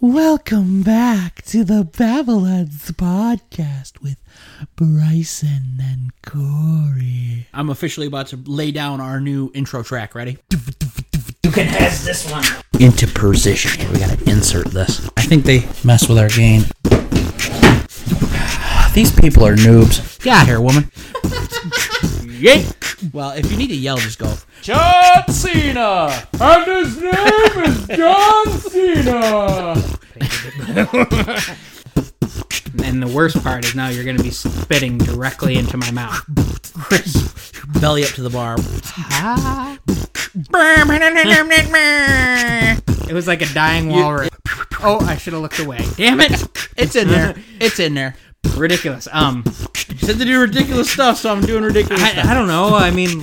Welcome back to the Babbleheads podcast with Bryson and Corey. I'm officially about to lay down our new intro track. Ready? You can pass this one into position. Okay, we gotta insert this. I think they mess with our game. These people are noobs. Get out here, woman. Yay! Well, if you need to yell, just go. John Cena! And his name is John Cena! And the worst part is now you're going to be spitting directly into my mouth. Belly up to the bar. It was like a dying walrus. Oh, I should have looked away. Damn it! It's in there. It's in there. Ridiculous. You said to do ridiculous stuff, so I'm doing ridiculous stuff. I don't know. I mean...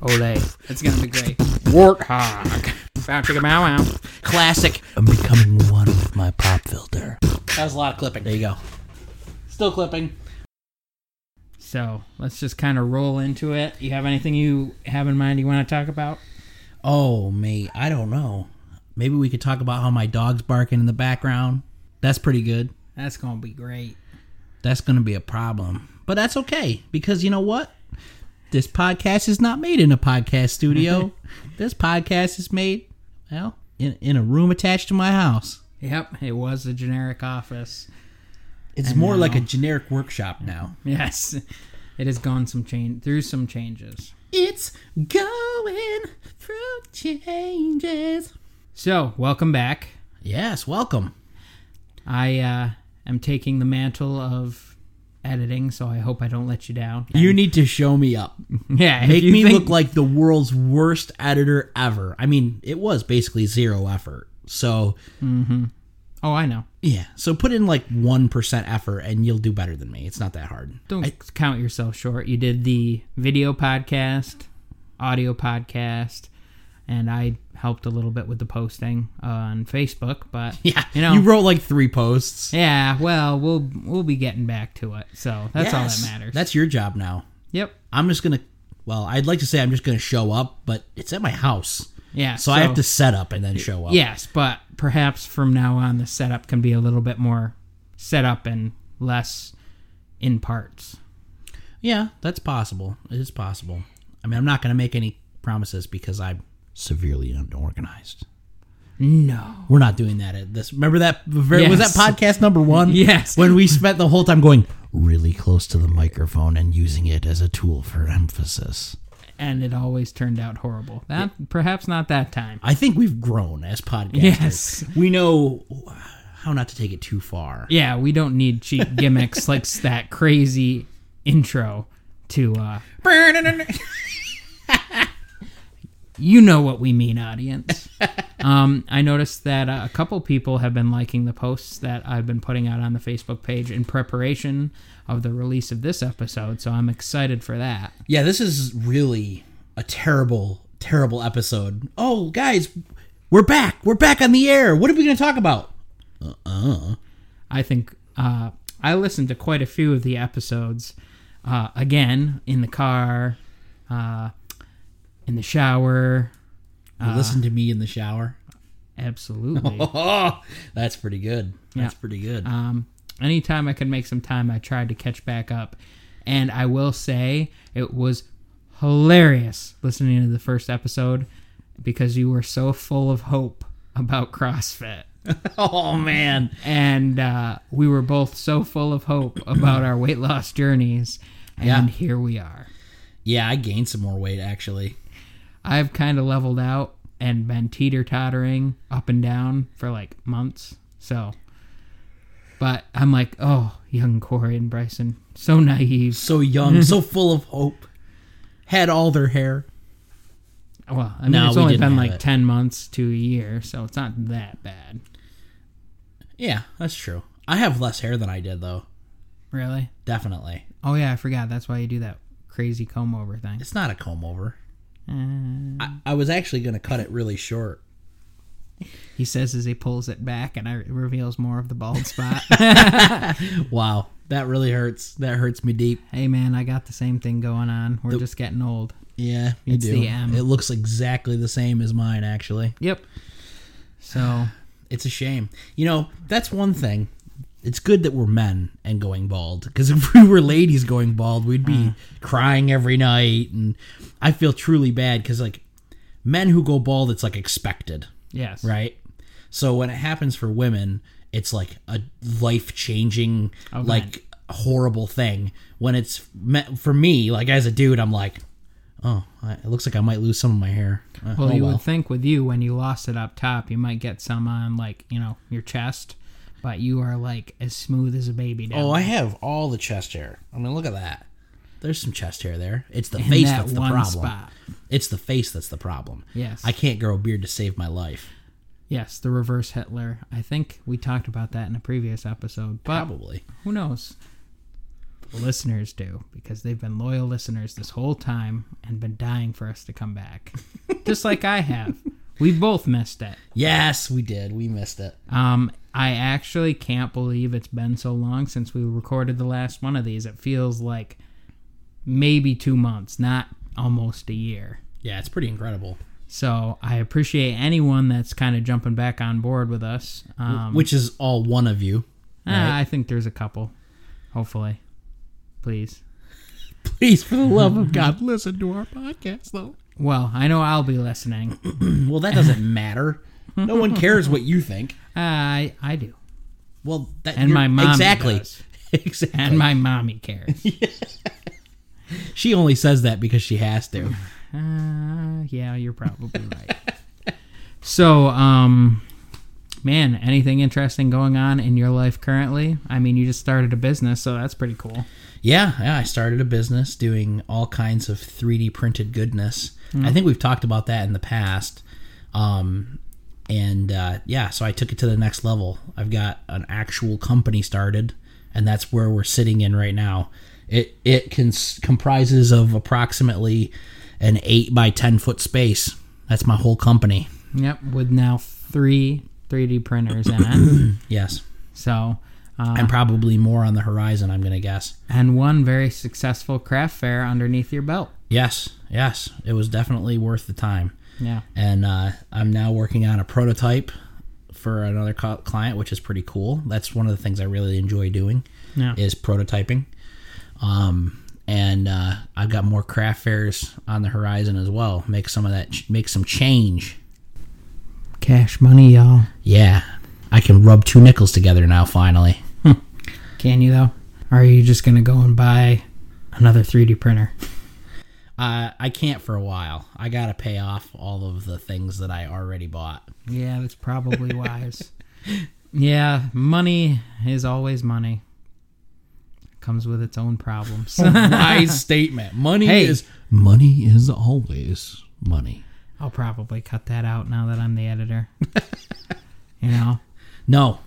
Olay. That's gonna be great. Warthog. Bow chicka bow wow. Classic. I'm becoming one with my pop filter. That was a lot of clipping. There you go. Still clipping. So, let's just kind of roll into it. You have anything you have in mind you want to talk about? Oh, mate. I don't know. Maybe we could talk about how my dog's barking in the background. That's pretty good. That's going to be great. That's going to be a problem. But that's okay, because you know what? This podcast is not made in a podcast studio. This podcast is made, well, in a room attached to my house. Yep, it was a generic office. It's and more now, like a generic workshop now. Yes, it has gone through some changes. It's going through changes. So, welcome back. Yes, welcome. I am taking the mantle of editing, so I hope I don't let you down. You need to show me up. Yeah. Make me look like the world's worst editor ever. I mean, it was basically zero effort, so... Mm-hmm. Oh, I know. Yeah, so put in like 1% effort, and you'll do better than me. It's not that hard. Don't count yourself short. You did the video podcast, audio podcast, and I... helped a little bit with the posting on Facebook, but yeah, you know, you wrote like 3 posts. Yeah, well, we'll be getting back to it, so that's all that matters. That's your job now. Yep. I'm just gonna. Well, I'd like to say I'm just gonna show up, but it's at my house. Yeah. So I have to set up and then show up. Yes, but perhaps from now on the setup can be a little bit more set up and less in parts. Yeah, that's possible. It is possible. I mean, I'm not gonna make any promises because I'm severely unorganized. No. We're not doing that at this. Remember that? Was that podcast number 1? Yes. When we spent the whole time going really close to the microphone and using it as a tool for emphasis. And it always turned out horrible. Perhaps not that time. I think we've grown as podcasters. Yes. We know how not to take it too far. Yeah, we don't need cheap gimmicks like that crazy intro to... You know what we mean, audience. I noticed that a couple people have been liking the posts that I've been putting out on the Facebook page in preparation of the release of this episode, so I'm excited for that. Yeah, this is really a terrible, terrible episode. Oh, guys, we're back. We're back on the air. What are we going to talk about? I think I listened to quite a few of the episodes, again, in the car, in the shower. You listen to me in the shower? Absolutely. That's pretty good. That's pretty good. Anytime I could make some time, I tried to catch back up. And I will say it was hilarious listening to the first episode because you were so full of hope about CrossFit. Oh, man. And we were both so full of hope about our weight loss journeys. And here we are. Yeah, I gained some more weight, actually. I've kind of leveled out and been teeter-tottering up and down for like months. So, but I'm like, oh, young Corey and Bryson, so naive. So young, so full of hope. Had all their hair. Well, I mean, it's only been like 10 months to a year, so it's not that bad. Yeah, that's true. I have less hair than I did, though. Really? Definitely. Oh, yeah, I forgot. That's why you do that crazy comb-over thing. It's not a comb-over. I was actually going to cut it really short. He says as he pulls it back and it reveals more of the bald spot. Wow, that really hurts. That hurts me deep. Hey, man, I got the same thing going on. We're just getting old. Yeah, you do. It's the M. It looks exactly the same as mine, actually. Yep. So it's a shame. You know, that's one thing. It's good that we're men and going bald, because if we were ladies going bald, we'd be crying every night. And I feel truly bad because, like, men who go bald, it's like expected. Yes. Right? So when it happens for women, it's like a life-changing, like, horrible thing. When it's for me, like, as a dude, I'm like, oh, it looks like I might lose some of my hair. Well, you would think with you, when you lost it up top, you might get some on, like, you know, your chest. But you are, like, as smooth as a baby down. Oh, I have all the chest hair. I mean, look at that. There's some chest hair there. It's the face that's the problem. Spot. It's the face that's the problem. Yes. I can't grow a beard to save my life. Yes, the reverse Hitler. I think we talked about that in a previous episode. But probably. Who knows? The listeners do, because they've been loyal listeners this whole time and been dying for us to come back. Just like I have. We both missed it. Yes, we did. We missed it. I actually can't believe it's been so long since we recorded the last one of these. It feels like maybe 2 months, not almost a year. Yeah, it's pretty incredible. So I appreciate anyone that's kind of jumping back on board with us. Which is all one of you. Right? I think there's a couple. Hopefully. Please. Please, for the love of God, listen to our podcast, though. Well, I know I'll be listening. Well, that doesn't matter. No one cares what you think. I do. Well, that, and my mommy does. Exactly. And my mommy cares. Yeah. She only says that because she has to. Yeah, you're probably right. So, man, anything interesting going on in your life currently? I mean, you just started a business, so that's pretty cool. Yeah, I started a business doing all kinds of 3D printed goodness. Mm-hmm. I think we've talked about that in the past. So I took it to the next level. I've got an actual company started, and that's where we're sitting in right now. It comprises of approximately an 8 by 10 foot space. That's my whole company. Yep, with now 3 3D printers in it. Yes. So, and probably more on the horizon, I'm going to guess. And one very successful craft fair underneath your belt. Yes. It was definitely worth the time. Yeah. And I'm now working on a prototype for another client, which is pretty cool. That's one of the things I really enjoy doing is prototyping. And I've got more craft fairs on the horizon as well. Make some change. Cash money, y'all. Yeah. I can rub 2 nickels together now, finally. Can you, though? Or are you just going to go and buy another 3D printer? I can't for a while. I got to pay off all of the things that I already bought. Yeah, that's probably wise. Yeah, money is always money. It comes with its own problems. Wise statement. Money is always money. I'll probably cut that out now that I'm the editor. You know? No.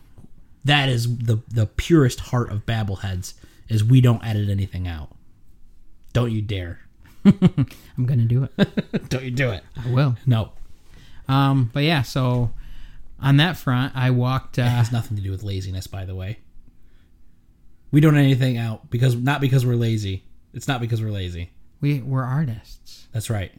That is the purest heart of Babbleheads, is we don't edit anything out. Don't you dare. I'm going to do it. Don't you do it. I will. No. But yeah, so on that front, I walked... it has nothing to do with laziness, by the way. We don't edit anything out, not because we're lazy. It's not because we're lazy. We're artists. That's right.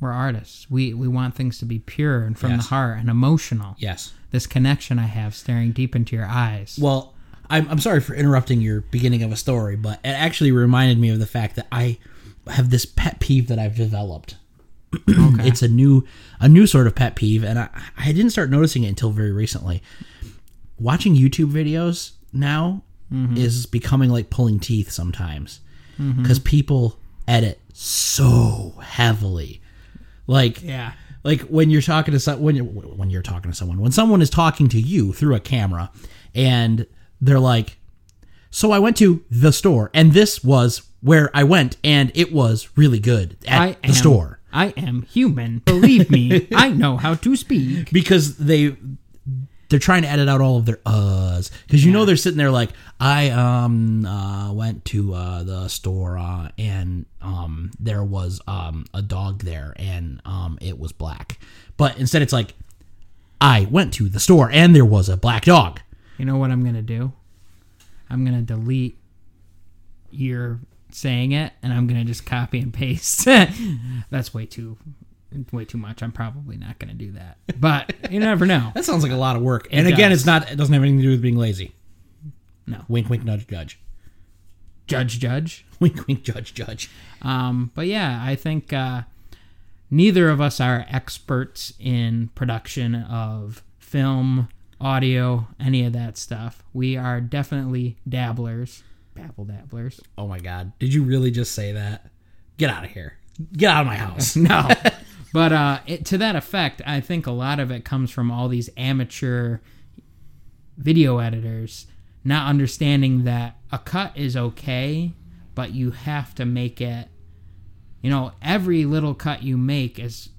We're artists. We want things to be pure and from the heart and emotional. Yes. This connection I have staring deep into your eyes. Well, I'm sorry for interrupting your beginning of a story, but it actually reminded me of the fact that I... have this pet peeve that I've developed. Okay. It's a new sort of pet peeve, and I didn't start noticing it until very recently. Watching YouTube videos now is becoming like pulling teeth sometimes, because people edit so heavily. Like, yeah. Like when you're talking to when someone is talking to you through a camera, and they're like, "So I went to the store, and this was where I went, and it was really good at the store." I am human. Believe me, I know how to speak. Because they're trying to edit out all of their uhs. Because you know they're sitting there like, I went to the store, and there was a dog there, and it was black. But instead it's like, I went to the store, and there was a black dog. You know what I'm going to do? I'm going to delete your... saying it, and I'm going to just copy and paste. That's way too much. I'm probably not going to do that. But you never know. That sounds like a lot of work. And again, it doesn't have anything to do with being lazy. No. Wink, wink, nudge, judge. Judge, judge. Wink, wink, judge, judge. But yeah, I think neither of us are experts in production of film, audio, any of that stuff. We are definitely dabblers. Oh my God. Did you really just say that? Get out of here. Get out of my house. No. But to that effect, I think a lot of it comes from all these amateur video editors not understanding that a cut is okay, but you have to make it, you know, every little cut you make is,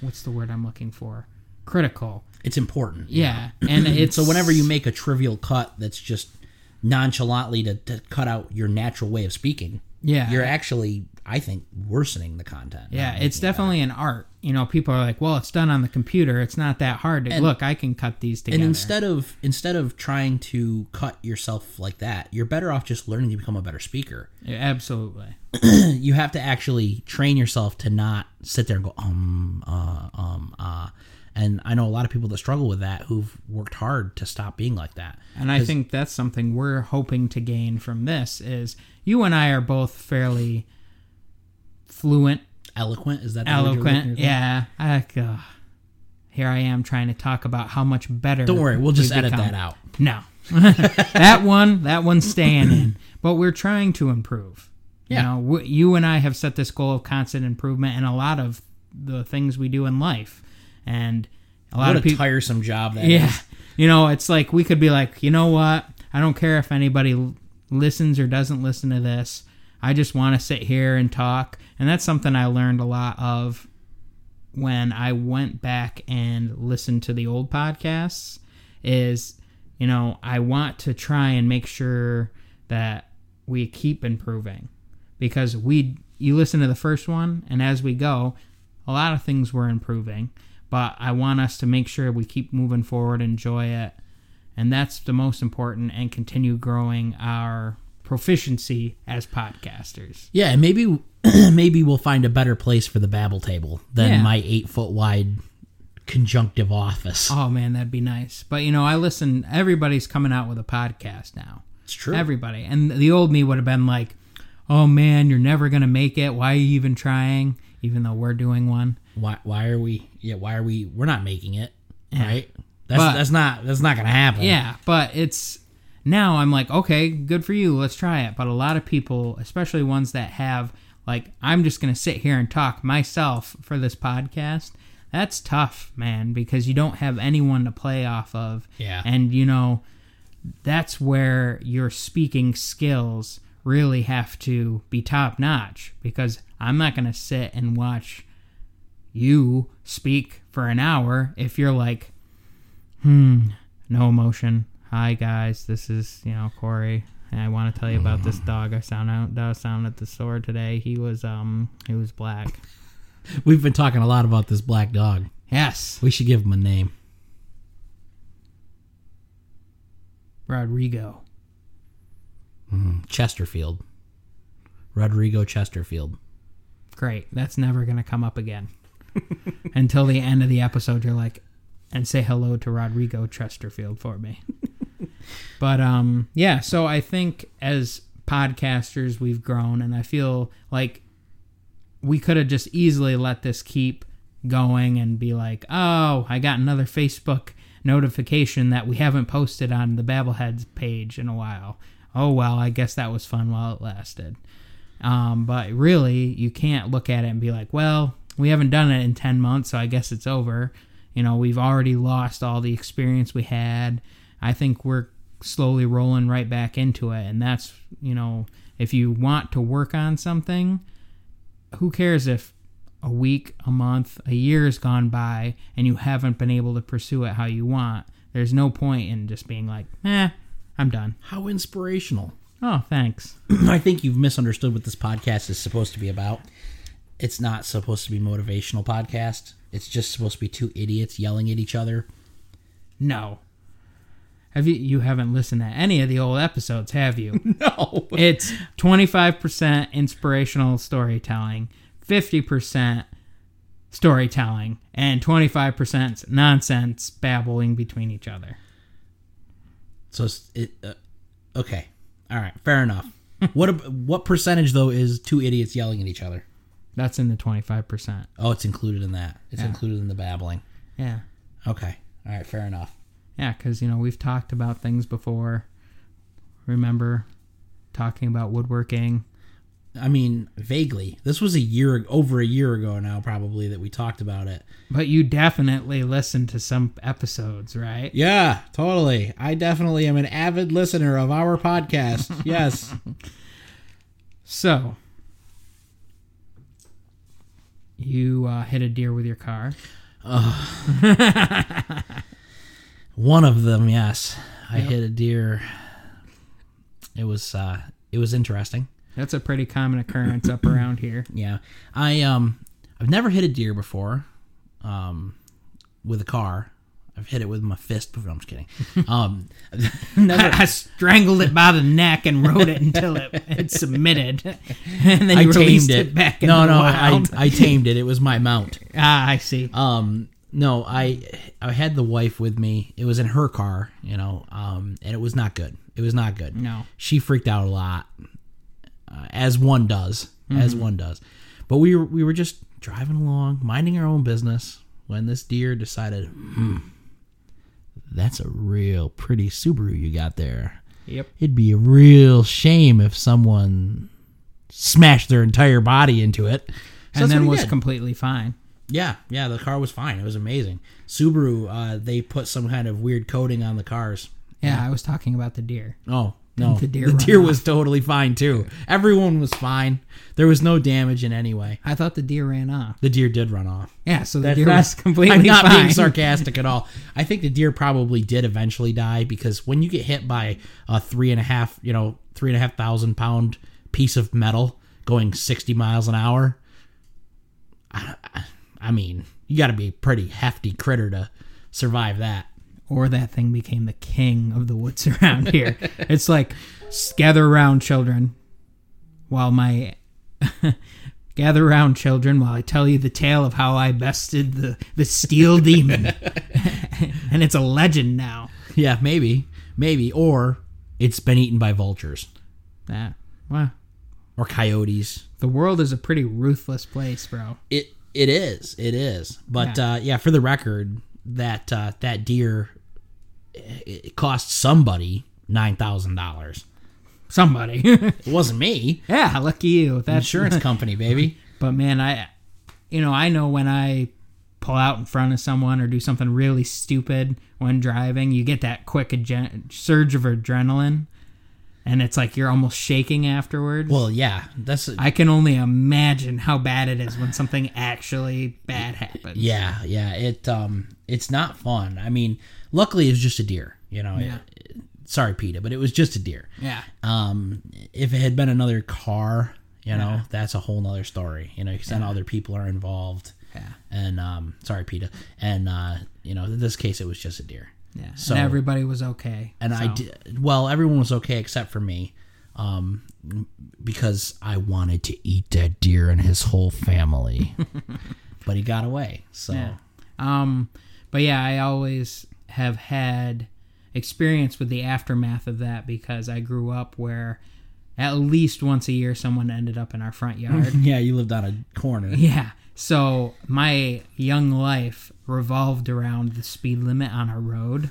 what's the word I'm looking for? Critical. It's important. Yeah. You know? And it's... So whenever you make a trivial cut that's just nonchalantly to cut out your natural way of speaking, yeah, you're actually, I think, worsening the content. Yeah, it's definitely an art. You know, people are like, well, it's done on the computer. It's not that hard. Look, I can cut these together. And instead of trying to cut yourself like that, you're better off just learning to become a better speaker. Yeah, absolutely. You have to actually train yourself to not sit there and go, And I know a lot of people that struggle with that who've worked hard to stop being like that. And I think that's something we're hoping to gain from this is you and I are both fairly fluent. Eloquent? Is that the word you're looking at? Yeah. Here I am trying to talk about how much better. Don't worry. We'll just edit that out. No. That one's staying in. But we're trying to improve. Yeah. You know, you and I have set this goal of constant improvement in a lot of the things we do in life. And a lot of people, tiresome job that is. You know, it's like we could be like, you know what? I don't care if anybody listens or doesn't listen to this. I just want to sit here and talk. And that's something I learned a lot of when I went back and listened to the old podcasts is, you know, I want to try and make sure that we keep improving because you listen to the first one and as we go, a lot of things were improving. But I want us to make sure we keep moving forward, enjoy it, and that's the most important, and continue growing our proficiency as podcasters. Yeah, and maybe we'll find a better place for the babble table than my 8-foot-wide conjunctive office. Oh, man, that'd be nice. But, you know, I listen, everybody's coming out with a podcast now. It's true. Everybody. And the old me would have been like, oh, man, you're never going to make it. Why are you even trying? Even though we're doing one. Why are we we're not making it, right? That's not gonna happen. Yeah, but it's now I'm like, okay, good for you, let's try it. But a lot of people, especially ones that have like, I'm just gonna sit here and talk myself for this podcast, that's tough, man, because you don't have anyone to play off of. Yeah. And you know, that's where your speaking skills really have to be top notch because I'm not gonna sit and watch you speak for an hour if you're like, no emotion. Hi guys, this is, you know, Corey, and I want to tell you about this dog I found at the store today. He was black. We've been talking a lot about this black dog. Yes, we should give him a name. Rodrigo. Chesterfield. Rodrigo Chesterfield. Great. That's never gonna come up again. Until the end of the episode, you're like, and say hello to Rodrigo Chesterfield for me. But, yeah, so I think as podcasters, we've grown, and I feel like we could have just easily let this keep going and be like, oh, I got another Facebook notification that we haven't posted on the Babbleheads page in a while. Oh, well, I guess that was fun while it lasted. But really, you can't look at it and be like, well, we haven't done it in 10 months, so I guess it's over. You know, we've already lost all the experience we had. I think we're slowly rolling right back into it. And that's, you know, if you want to work on something, who cares if a week, a month, a year has gone by and you haven't been able to pursue it how you want? There's no point in just being like, I'm done. How inspirational. Oh, thanks. I think you've misunderstood what this podcast is supposed to be about. It's not supposed to be motivational podcast. It's just supposed to be two idiots yelling at each other. No. Have you? You haven't listened to any of the old episodes, have you? No. It's 25% inspirational storytelling, 50% storytelling, and 25% nonsense babbling between each other. So it okay, all right, fair enough. What percentage though is two idiots yelling at each other? That's in the 25%. Oh, it's included in that. It's included in the babbling. Yeah. Okay. All right. Fair enough. Yeah, because, you know, we've talked about things before. Remember talking about woodworking? I mean, vaguely. This was over a year ago now, probably, that we talked about it. But you definitely listened to some episodes, right? Yeah, totally. I definitely am an avid listener of our podcast. Yes. So, you hit a deer with your car. One of them, yes. I hit a deer. It was interesting. That's a pretty common occurrence up around here. Yeah. I've never hit a deer before with a car. I've hit it with my fist before. No, I'm just kidding. I strangled it by the neck and rode it until it submitted. And then I released it back in the wild. No, I tamed it. It was my mount. Ah, I see. No, I had the wife with me. It was in her car, you know, and it was not good. It was not good. No. She freaked out a lot, as one does, mm-hmm. But we were just driving along, minding our own business, when this deer decided, that's a real pretty Subaru you got there. Yep. It'd be a real shame if someone smashed their entire body into it. So and then was completely fine. Yeah, the car was fine. It was amazing. Subaru, they put some kind of weird coating on the cars. Yeah, I was talking about the deer. Oh, no. The deer was totally fine, too. Everyone was fine. There was no damage in any way. I thought the deer ran off. The deer did run off. Yeah, so the deer was completely fine. I'm not being sarcastic at all. I think the deer probably did eventually die, because when you get hit by a 3,500 pound piece of metal going 60 miles an hour, I mean, you got to be a pretty hefty critter to survive that. Or that thing became the king of the woods around here. It's like, gather around, children, while I tell you the tale of how I bested the steel demon. And it's a legend now. Yeah, maybe. Or it's been eaten by vultures. Or coyotes. The world is a pretty ruthless place, bro. It is. But, for the record, that deer, it cost somebody $9,000. Somebody. It wasn't me. Yeah, lucky you. That's insurance company, baby. But, man, I know when I pull out in front of someone or do something really stupid when driving, you get that quick surge of adrenaline. And it's like you're almost shaking afterwards. Well, yeah. I can only imagine how bad it is when something actually bad happens. Yeah. It's not fun. I mean, luckily it's just a deer, you know. Yeah. Sorry, PETA, but it was just a deer. Yeah. If it had been another car, you know, that's a whole nother story. You know, because then other people are involved. Yeah. And, sorry, PETA. And, you know, in this case it was just a deer. Yeah, so, and everybody was okay. And so. Everyone was okay except for me, because I wanted to eat that deer and his whole family, but he got away. So, I always have had experience with the aftermath of that, because I grew up where at least once a year someone ended up in our front yard. Yeah, you lived on a corner. Yeah. So my young life revolved around the speed limit on our road,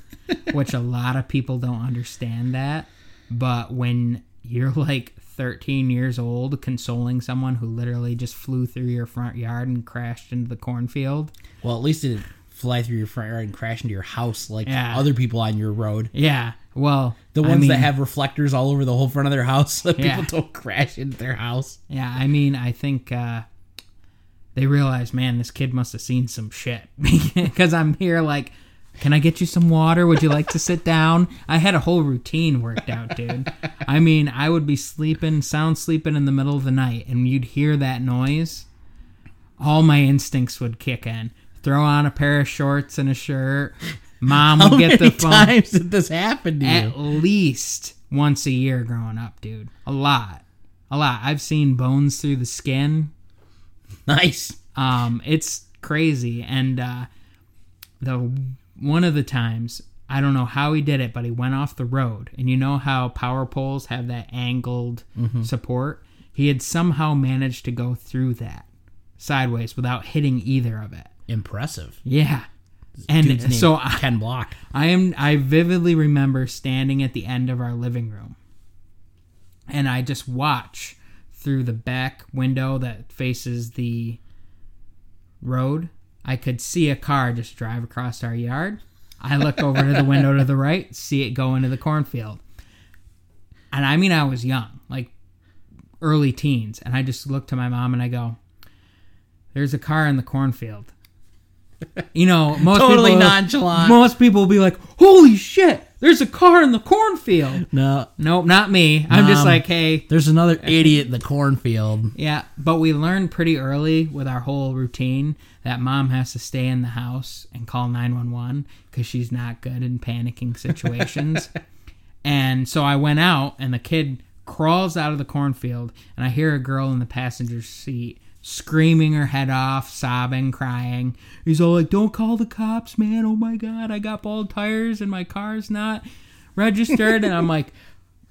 which a lot of people don't understand that. But when you're like 13 years old, consoling someone who literally just flew through your front yard and crashed into the cornfield. Well, at least it didn't fly through your front yard and crash into your house like other people on your road. Yeah. Well, the ones that have reflectors all over the whole front of their house so that people don't crash into their house. Yeah. I mean, I think, they realized, man, this kid must have seen some shit. Because I'm here like, can I get you some water? Would you like to sit down? I had a whole routine worked out, dude. I mean, I would be sound sleeping in the middle of the night, and you'd hear that noise. All my instincts would kick in. Throw on a pair of shorts and a shirt, Mom would get the phone. How many times did this happen to you? At least once a year growing up, dude. A lot. I've seen bones through the skin. Nice. It's crazy. And one of the times, I don't know how he did it, but he went off the road. And you know how power poles have that angled support? He had somehow managed to go through that sideways without hitting either of it. Impressive. Yeah. And so Ken Block. I vividly remember standing at the end of our living room. And I just watch through the back window that faces the road. I could see a car just drive across our yard. I look over to the window to the right, see it go into the cornfield. And I mean, I was young, like early teens. And I just look to my mom and I go, there's a car in the cornfield. You know, most totally people, nonchalant. Most people will be like, holy shit, there's a car in the cornfield. No. Nope, not me. I'm just like, hey. There's another idiot in the cornfield. Yeah, but we learned pretty early with our whole routine that mom has to stay in the house and call 911 because she's not good in panicking situations. And so I went out, and the kid crawls out of the cornfield, and I hear a girl in the passenger seat screaming her head off, sobbing, crying. He's all like, don't call the cops, man. Oh my God, I got bald tires and my car's not registered. And I'm like,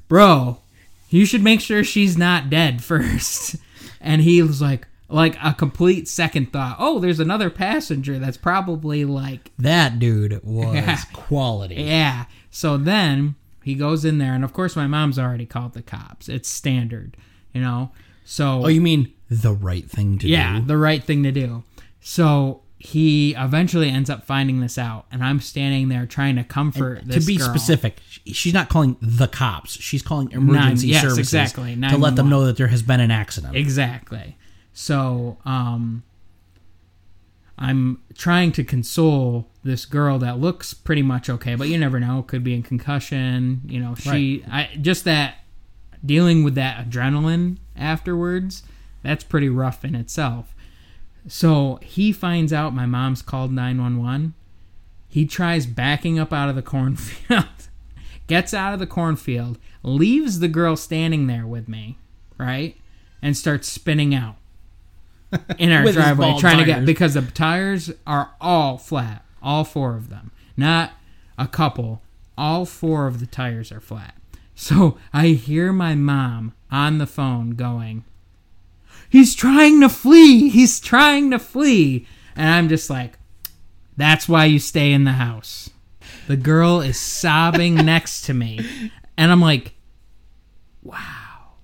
bro, you should make sure she's not dead first. And he was like a complete second thought. Oh, there's another passenger that's probably like... That dude was quality. Yeah. So then he goes in there, and of course my mom's already called the cops. It's standard, you know? So... Oh, you mean... The right thing to do. Yeah, the right thing to do. So he eventually ends up finding this out, and I'm standing there trying to comfort this girl. To be specific, she's not calling the cops. She's calling emergency services. Yes, exactly. To let them know that there has been an accident. Exactly. So I'm trying to console this girl that looks pretty much okay, but you never know. Could be in concussion. You know, she... Right. Just that dealing with that adrenaline afterwards... That's pretty rough in itself. So he finds out my mom's called 911. He tries backing up out of the cornfield, gets out of the cornfield, leaves the girl standing there with me, right? And starts spinning out in our driveway trying to get, because the tires are all flat, all four of them. Not a couple, all four of the tires are flat. So I hear my mom on the phone going, he's trying to flee. He's trying to flee. And I'm just like, that's why you stay in the house. The girl is sobbing next to me. And I'm like, wow.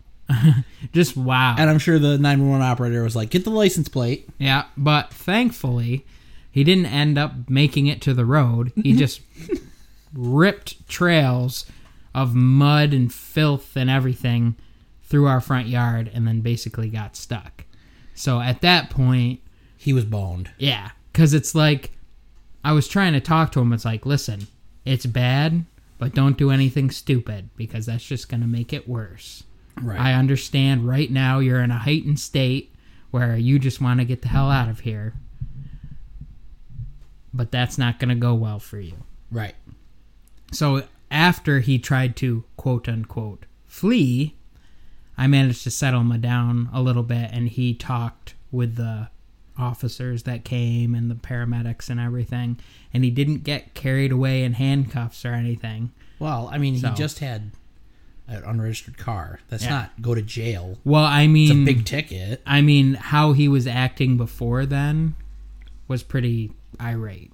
Just wow. And I'm sure the 911 operator was like, get the license plate. Yeah, but thankfully, he didn't end up making it to the road. He just ripped trails of mud and filth and everything through our front yard, and then basically got stuck. So at that point... He was boned. Yeah, because it's like, I was trying to talk to him. It's like, listen, it's bad, but don't do anything stupid, because that's just going to make it worse. Right. I understand right now you're in a heightened state where you just want to get the hell out of here, but that's not going to go well for you. Right. So after he tried to, quote-unquote, flee... I managed to settle him down a little bit, and he talked with the officers that came and the paramedics and everything, and he didn't get carried away in handcuffs or anything. Well, I mean, so, he just had an unregistered car. That's not go to jail. Well, I mean... It's a big ticket. I mean, how he was acting before then was pretty irate.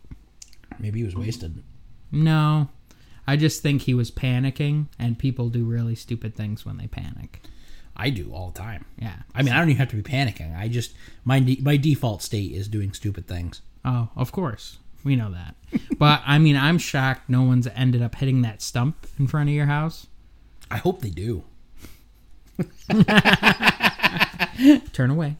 Maybe he was wasted. No. I just think he was panicking, and people do really stupid things when they panic. I do all the time. Yeah. I mean, I don't even have to be panicking. I just, my default state is doing stupid things. Oh, of course. We know that. But, I mean, I'm shocked no one's ended up hitting that stump in front of your house. I hope they do. Turn away.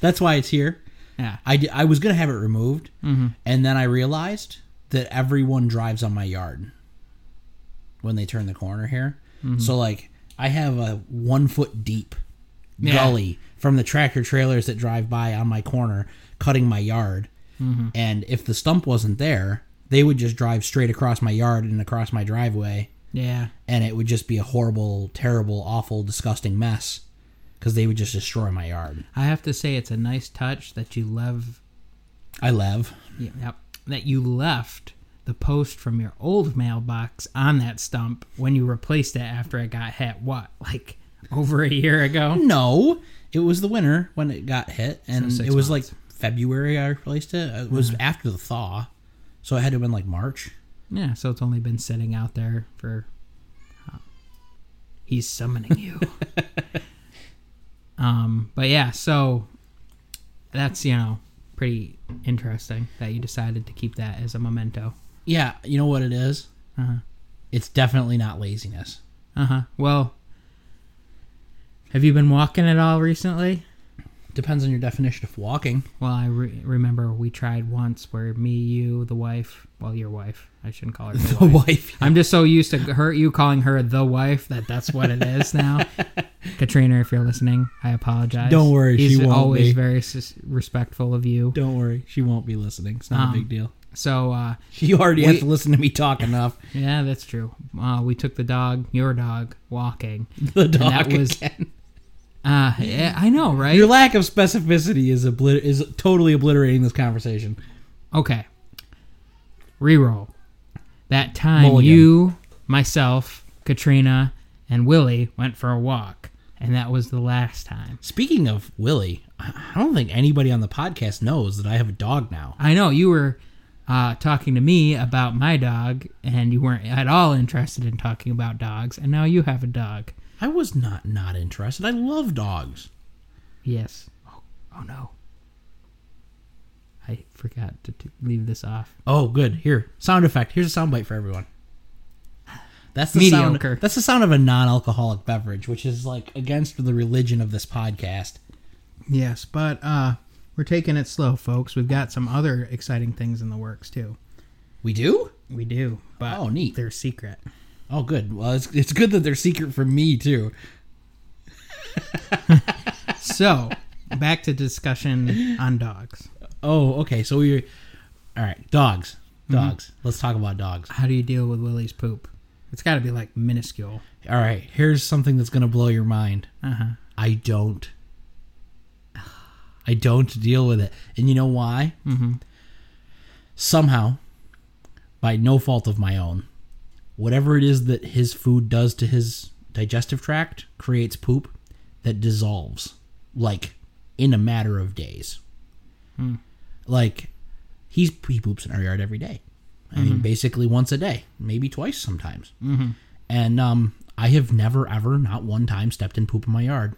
That's why it's here. Yeah. I was going to have it removed, and then I realized that everyone drives on my yard when they turn the corner here. So, like... I have a 1 foot deep gully from the tractor trailers that drive by on my corner, cutting my yard. Mm-hmm. And if the stump wasn't there, they would just drive straight across my yard and across my driveway. Yeah. And it would just be a horrible, terrible, awful, disgusting mess because they would just destroy my yard. I have to say it's a nice touch that you left the post from your old mailbox on that stump when you replaced it after it got hit. What, like over a year ago? No, it was the winter when it got hit, and so it was months. Like February I replaced it. It was after the thaw, so it had to have been like March. Yeah, so it's only been sitting out there for... He's summoning you. But yeah, so that's, pretty interesting that you decided to keep that as a memento. Yeah, you know what it is? Uh-huh. It's definitely not laziness. Uh-huh. Well, have you been walking at all recently? Depends on your definition of walking. Well, I remember we tried once where me, you, the wife... Well, your wife. I shouldn't call her the wife. Yeah. I'm just so used to you calling her the wife that's what it is now. Katrina, if you're listening, I apologize. Don't worry, she won't be. He's always very respectful of you. Don't worry, she won't be listening. It's not a big deal. So she already has to listen to me talk enough. Yeah, that's true. We took the dog, your dog, walking. The dog and that again. Was, I know, right? Your lack of specificity is totally obliterating this conversation. Okay. Reroll. That time Mulligan. You, myself, Katrina, and Willie went for a walk, and that was the last time. Speaking of Willie, I don't think anybody on the podcast knows that I have a dog now. I know. You were talking to me about my dog, and you weren't at all interested in talking about dogs, and now you have a dog. I was not interested. I love dogs. Yes. Oh no. I forgot to leave this off. Oh, good. Here. Sound effect. Here's a sound bite for everyone. That's the mediocre. That's the sound of a non-alcoholic beverage, which is like against the religion of this podcast. Yes, but we're taking it slow, folks. We've got some other exciting things in the works, too. We do? We do. But oh, neat. They're secret. Oh, good. Well, it's good that they're secret for me, too. So, back to discussion on dogs. Oh, okay. So we're... All right. Dogs. Dogs. Mm-hmm. Let's talk about dogs. How do you deal with Willie's poop? It's got to be, like, minuscule. All right. Here's something that's going to blow your mind. Uh-huh. I don't deal with it. And you know why? Mm-hmm. Somehow, by no fault of my own, whatever it is that his food does to his digestive tract creates poop that dissolves, like, in a matter of days. Hmm. Like, he poops in our yard every day. I mean, basically once a day, maybe twice sometimes. Mm-hmm. And I have never, ever, not one time, stepped in poop in my yard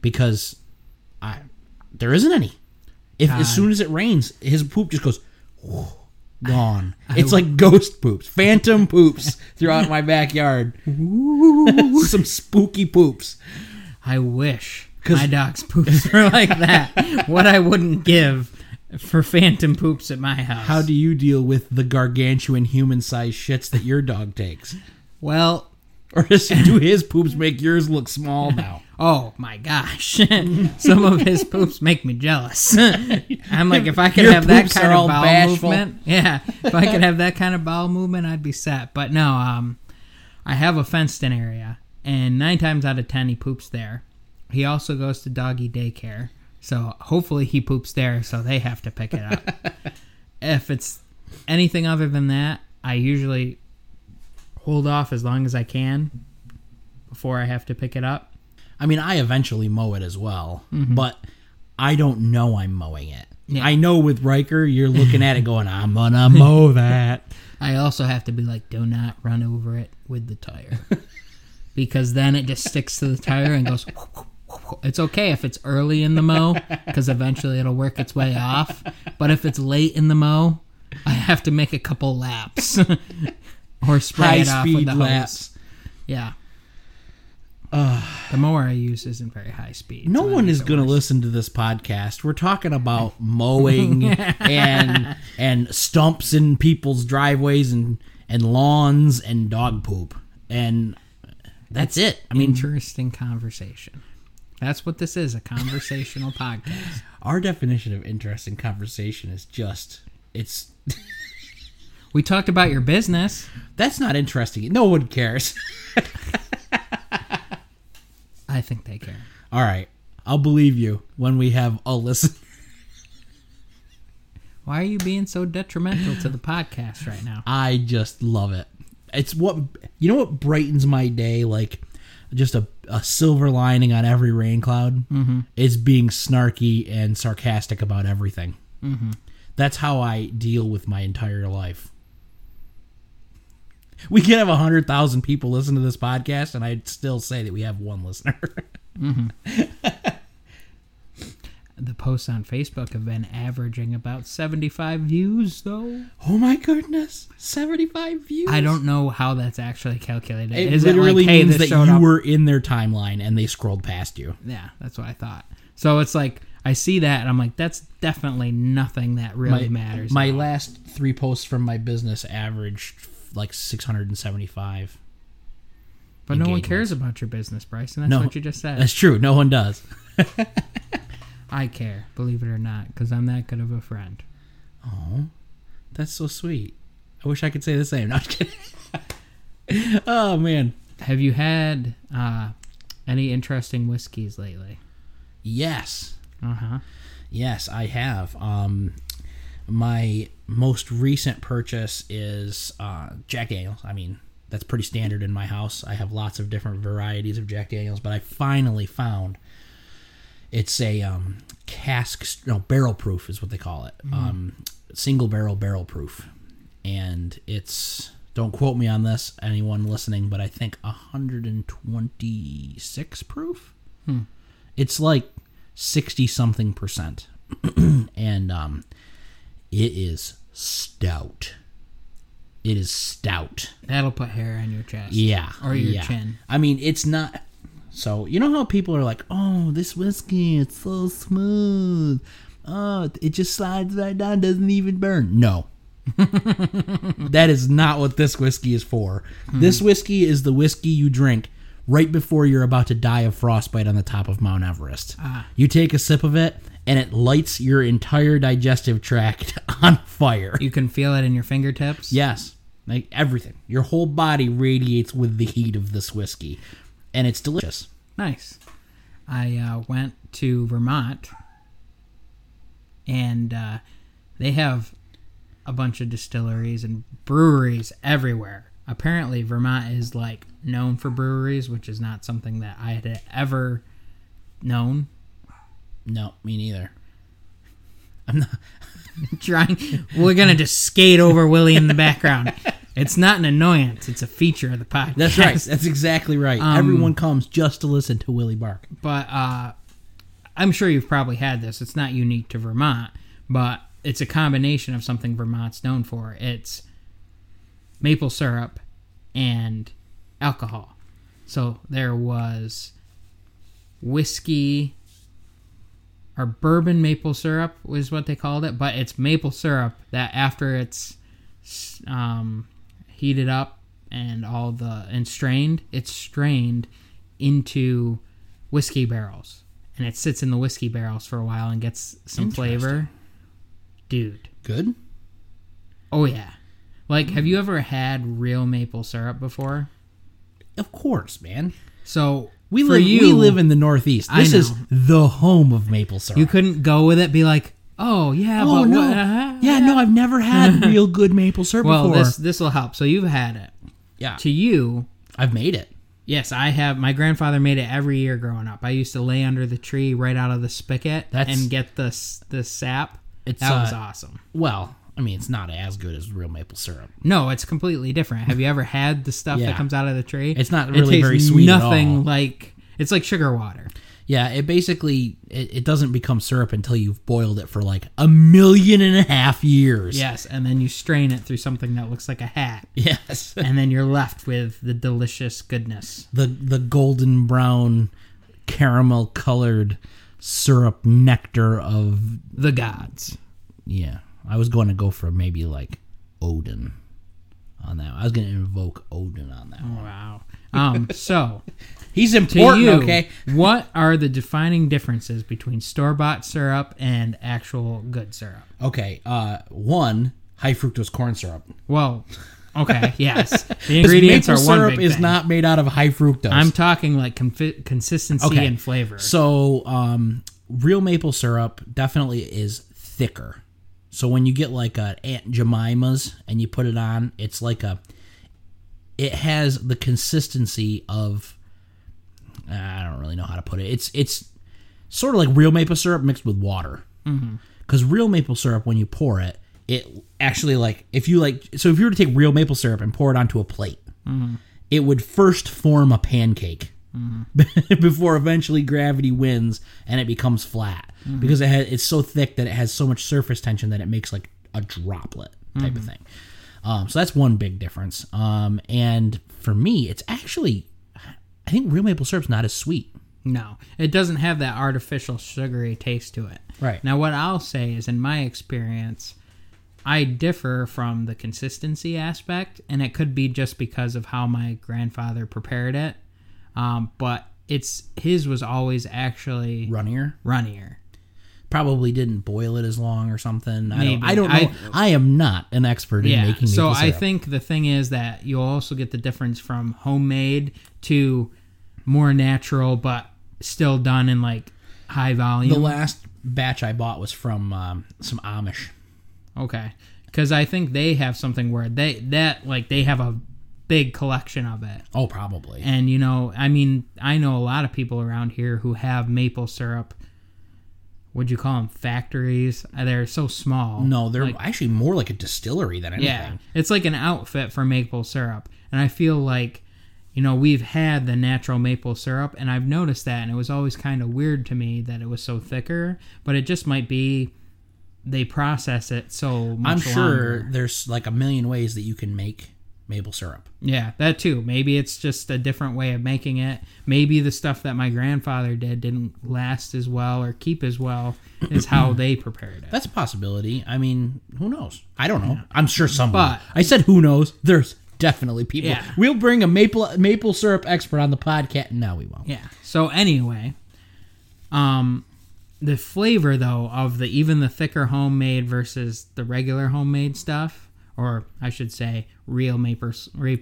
because there isn't any. As soon as it rains, his poop just goes, gone. It's like ghost poops, phantom poops throughout my backyard. Some spooky poops. I wish my dog's poops were like that. What I wouldn't give for phantom poops at my house. How do you deal with the gargantuan human-sized shits that your dog takes? Well... Or do his poops make yours look small now? Oh, my gosh. Some of his poops make me jealous. I'm like, if I could have that kind of bowel movement... Yeah, if I could have that kind of bowel movement, I'd be set. But no, I have a fenced-in area, and 9 times out of 10 he poops there. He also goes to doggy daycare, so hopefully he poops there, so they have to pick it up. If it's anything other than that, I usually hold off as long as I can before I have to pick it up. I mean, I eventually mow it as well, but I don't know I'm mowing it. Yeah. I know with Riker, you're looking at it going, I'm going to mow that. I also have to be like, do not run over it with the tire. Because then it just sticks to the tire and goes... It's okay if it's early in the mow, because eventually it'll work its way off. But if it's late in the mow, I have to make a couple laps. Or spray it off with the laps. Hose. Yeah. The mower I use isn't very high speed. No one is going to listen to this podcast. We're talking about mowing and stumps in people's driveways and lawns and dog poop. And that's it. I mean, interesting conversation. That's what this is, a conversational podcast. Our definition of interesting conversation is just, it's... We talked about your business. That's not interesting. No one cares. I think they care. All right. I'll believe you when we have a listen. Why are you being so detrimental to the podcast right now? I just love it. It's what, you know what brightens my day? Like just a silver lining on every rain cloud. Mm-hmm. It's being snarky and sarcastic about everything. Mm-hmm. That's how I deal with my entire life. We could have 100,000 people listen to this podcast, and I'd still say that we have one listener. Mm-hmm. The posts on Facebook have been averaging about 75 views, though. Oh, my goodness. 75 views? I don't know how that's actually calculated. It literally means that you were in their timeline, and they scrolled past you. Yeah, that's what I thought. So it's like... I see that, and I'm like, that's definitely nothing that really matters. My last three posts from my business averaged like 675. But no one cares about your business, Bryson. That's what you just said. That's true. No one does. I care, believe it or not, because I'm that good of a friend. Oh, that's so sweet. I wish I could say the same. No, I'm kidding. Oh, man. Have you had any interesting whiskeys lately? Yes. Uh-huh. Yes, I have. My most recent purchase is Jack Daniels. I mean, that's pretty standard in my house. I have lots of different varieties of Jack Daniels, but I finally found it's a barrel proof is what they call it. Mm-hmm. Single barrel proof. And it's, don't quote me on this, anyone listening, but I think 126 proof. Hmm. It's like 60-something percent, and it is stout. It is stout. That'll put hair on your chest. Yeah. Or your chin. I mean, it's not... So, you know how people are like, oh, this whiskey, it's so smooth. Oh, it just slides right down, doesn't even burn. No. That is not what this whiskey is for. Mm-hmm. This whiskey is the whiskey you drink right before you're about to die of frostbite on the top of Mount Everest. You take a sip of it, and it lights your entire digestive tract on fire. You can feel it in your fingertips? Yes. Like everything. Your whole body radiates with the heat of this whiskey. And it's delicious. Nice. I went to Vermont, and they have a bunch of distilleries and breweries everywhere. Apparently, Vermont is, like, known for breweries, which is not something that I had ever known. No, me neither. I'm not... trying. We're going to just skate over Willie in the background. It's not an annoyance. It's a feature of the podcast. That's right. That's exactly right. Everyone comes just to listen to Willie bark. But I'm sure you've probably had this. It's not unique to Vermont, but it's a combination of something Vermont's known for. It's maple syrup and alcohol. So there was whiskey or bourbon maple syrup was what they called it, but it's maple syrup that after it's heated up and strained, it's strained into whiskey barrels, and it sits in the whiskey barrels for a while and gets some flavor. Dude, good. Oh yeah. Like, have you ever had real maple syrup before? Of course, man. So, we live in the Northeast. This is the home of maple syrup. You couldn't go with it, be like, oh, yeah. Oh, but no. No, I've never had real good maple syrup before. Well, this will help. So, you've had it. Yeah. To you. I've made it. Yes, I have. My grandfather made it every year growing up. I used to lay under the tree right out of the spigot and get the sap. That was awesome. Well... I mean, it's not as good as real maple syrup. No, it's completely different. Have you ever had the stuff that comes out of the tree? It's not really very sweet at all. Nothing like... It's like sugar water. Yeah, it basically... It doesn't become syrup until you've boiled it for like 1.5 million years. Yes, and then you strain it through something that looks like a hat. Yes. And then you're left with the delicious goodness. The golden brown, caramel-colored syrup nectar of... The gods. Yeah. I was going to go for maybe like Odin. on that. I was going to invoke Odin on that one. Wow. So, he's important, to you, okay? What are the defining differences between store-bought syrup and actual good syrup? Okay, one, high fructose corn syrup. Well, okay, yes. The ingredients are one big thing. Maple syrup is not made out of high fructose. I'm talking like consistency and flavor. So, real maple syrup definitely is thicker. So when you get like an Aunt Jemima's and you put it on, it's like a... It has the consistency of... I don't really know how to put it. It's sort of like real maple syrup mixed with water. Because real maple syrup, when you pour it, it actually like... So if you were to take real maple syrup and pour it onto a plate, it would first form a pancake before eventually gravity wins and it becomes flat. Because it's so thick that it has so much surface tension that it makes like a droplet type of thing. So that's one big difference. And for me, it's actually, I think real maple syrup's not as sweet. No, it doesn't have that artificial sugary taste to it. Right. Now, what I'll say is, in my experience, I differ from the consistency aspect, and it could be just because of how my grandfather prepared it. But his was always actually... Runnier. Probably didn't boil it as long or something. I don't know. I am not an expert in making maple syrup. So I think the thing is that you'll also get the difference from homemade to more natural, but still done in like high volume. The last batch I bought was from some Amish. Okay, because I think they have something where they have a big collection of it. Oh, probably. And I know a lot of people around here who have maple syrup. Would you call them factories? They're so small. No, they're actually more like a distillery than anything. Yeah, it's like an outfit for maple syrup. And I feel like, we've had the natural maple syrup, and I've noticed that, and it was always kind of weird to me that it was so thicker, but it just might be they process it so much longer. There's like a million ways that you can make maple syrup. Yeah, that too. Maybe it's just a different way of making it. Maybe the stuff that my grandfather did didn't last as well or keep as well as how they prepared it. That's a possibility. I mean, who knows? I don't know. Yeah. I'm sure someone. But, I said who knows. There's definitely people. Yeah. We'll bring a maple syrup expert on the podcast. No, we won't. Yeah. So anyway, the flavor though of even the thicker homemade versus the regular homemade stuff, or I should say, real maple syrup.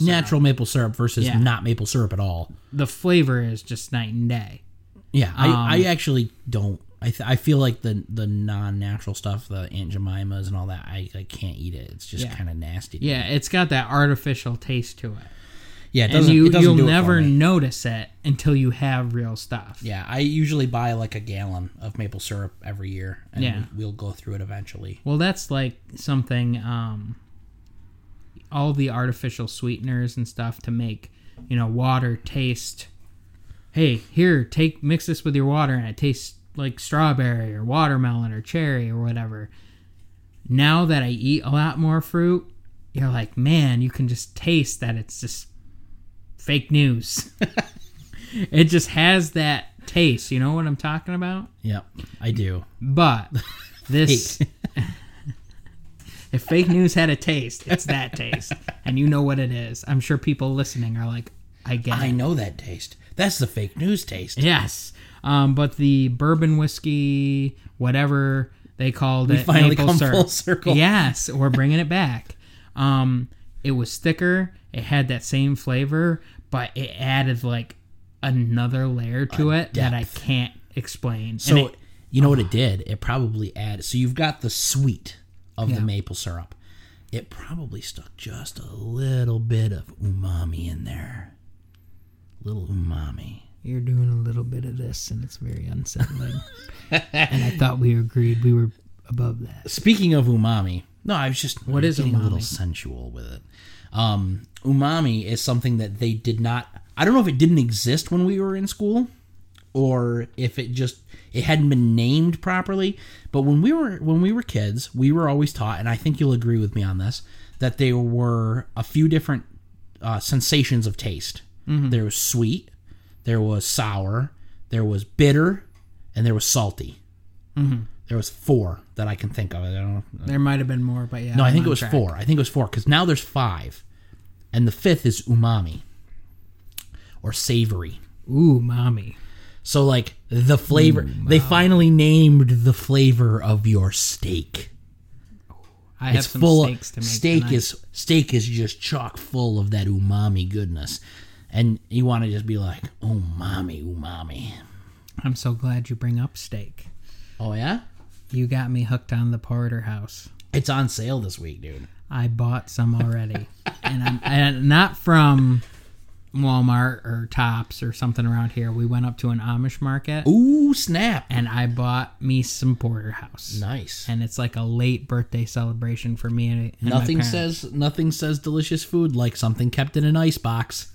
Natural maple syrup versus not maple syrup at all. The flavor is just night and day. Yeah, I actually don't. I feel like the non-natural stuff, the Aunt Jemima's and all that, I can't eat it. It's just kind of nasty. Yeah, it's got that artificial taste to it. Yeah, you'll never notice it until you have real stuff. Yeah, I usually buy like a gallon of maple syrup every year, and we'll go through it eventually. Well, that's like something, all the artificial sweeteners and stuff to make, water taste. Hey, here, mix this with your water, and it tastes like strawberry or watermelon or cherry or whatever. Now that I eat a lot more fruit, you're like, man, you can just taste that it's just... fake news. It just has that taste. You know what I'm talking about? Yeah, I do. But this... if fake news had a taste, it's that taste. And you know what it is. I'm sure people listening are like, I know that taste. That's the fake news taste. Yes. But the bourbon whiskey, whatever they called it, finally maple syrup. Full circle. Yes, we're bringing it back. It was thicker. It had that same flavor, but it added like another layer to it that I can't explain. So what it did? It probably added. So you've got the sweet of the maple syrup. It probably stuck just a little bit of umami in there. Little umami. You're doing a little bit of this, and it's very unsettling. And I thought we agreed we were above that. Speaking of umami. No, I was just what is umami? A little sensual with it. Umami is something that they did not... I don't know if it didn't exist when we were in school, or if it hadn't been named properly. But when we were kids, we were always taught, and I think you'll agree with me on this, that there were a few different sensations of taste. Mm-hmm. There was sweet, there was sour, there was bitter, and there was salty. Mm-hmm. There was four that I can think of. I don't know. There might have been more, but yeah. No, I think it was four. I think it was four because now there's five. And the fifth is umami or savory. Umami. So, like, the flavor. Umami. They finally named the flavor of your steak. I have some steaks to make tonight. Steak is just chock full of that umami goodness. And you want to just be like, umami, umami. I'm so glad you bring up steak. Oh, yeah? You got me hooked on the porterhouse. It's on sale this week, dude. I bought some already. and not from Walmart or Tops or something around here. We went up to an Amish market. Ooh, snap. And I bought me some porterhouse. Nice. And it's like a late birthday celebration for me and nothing my parents. Nothing says delicious food like something kept in an icebox.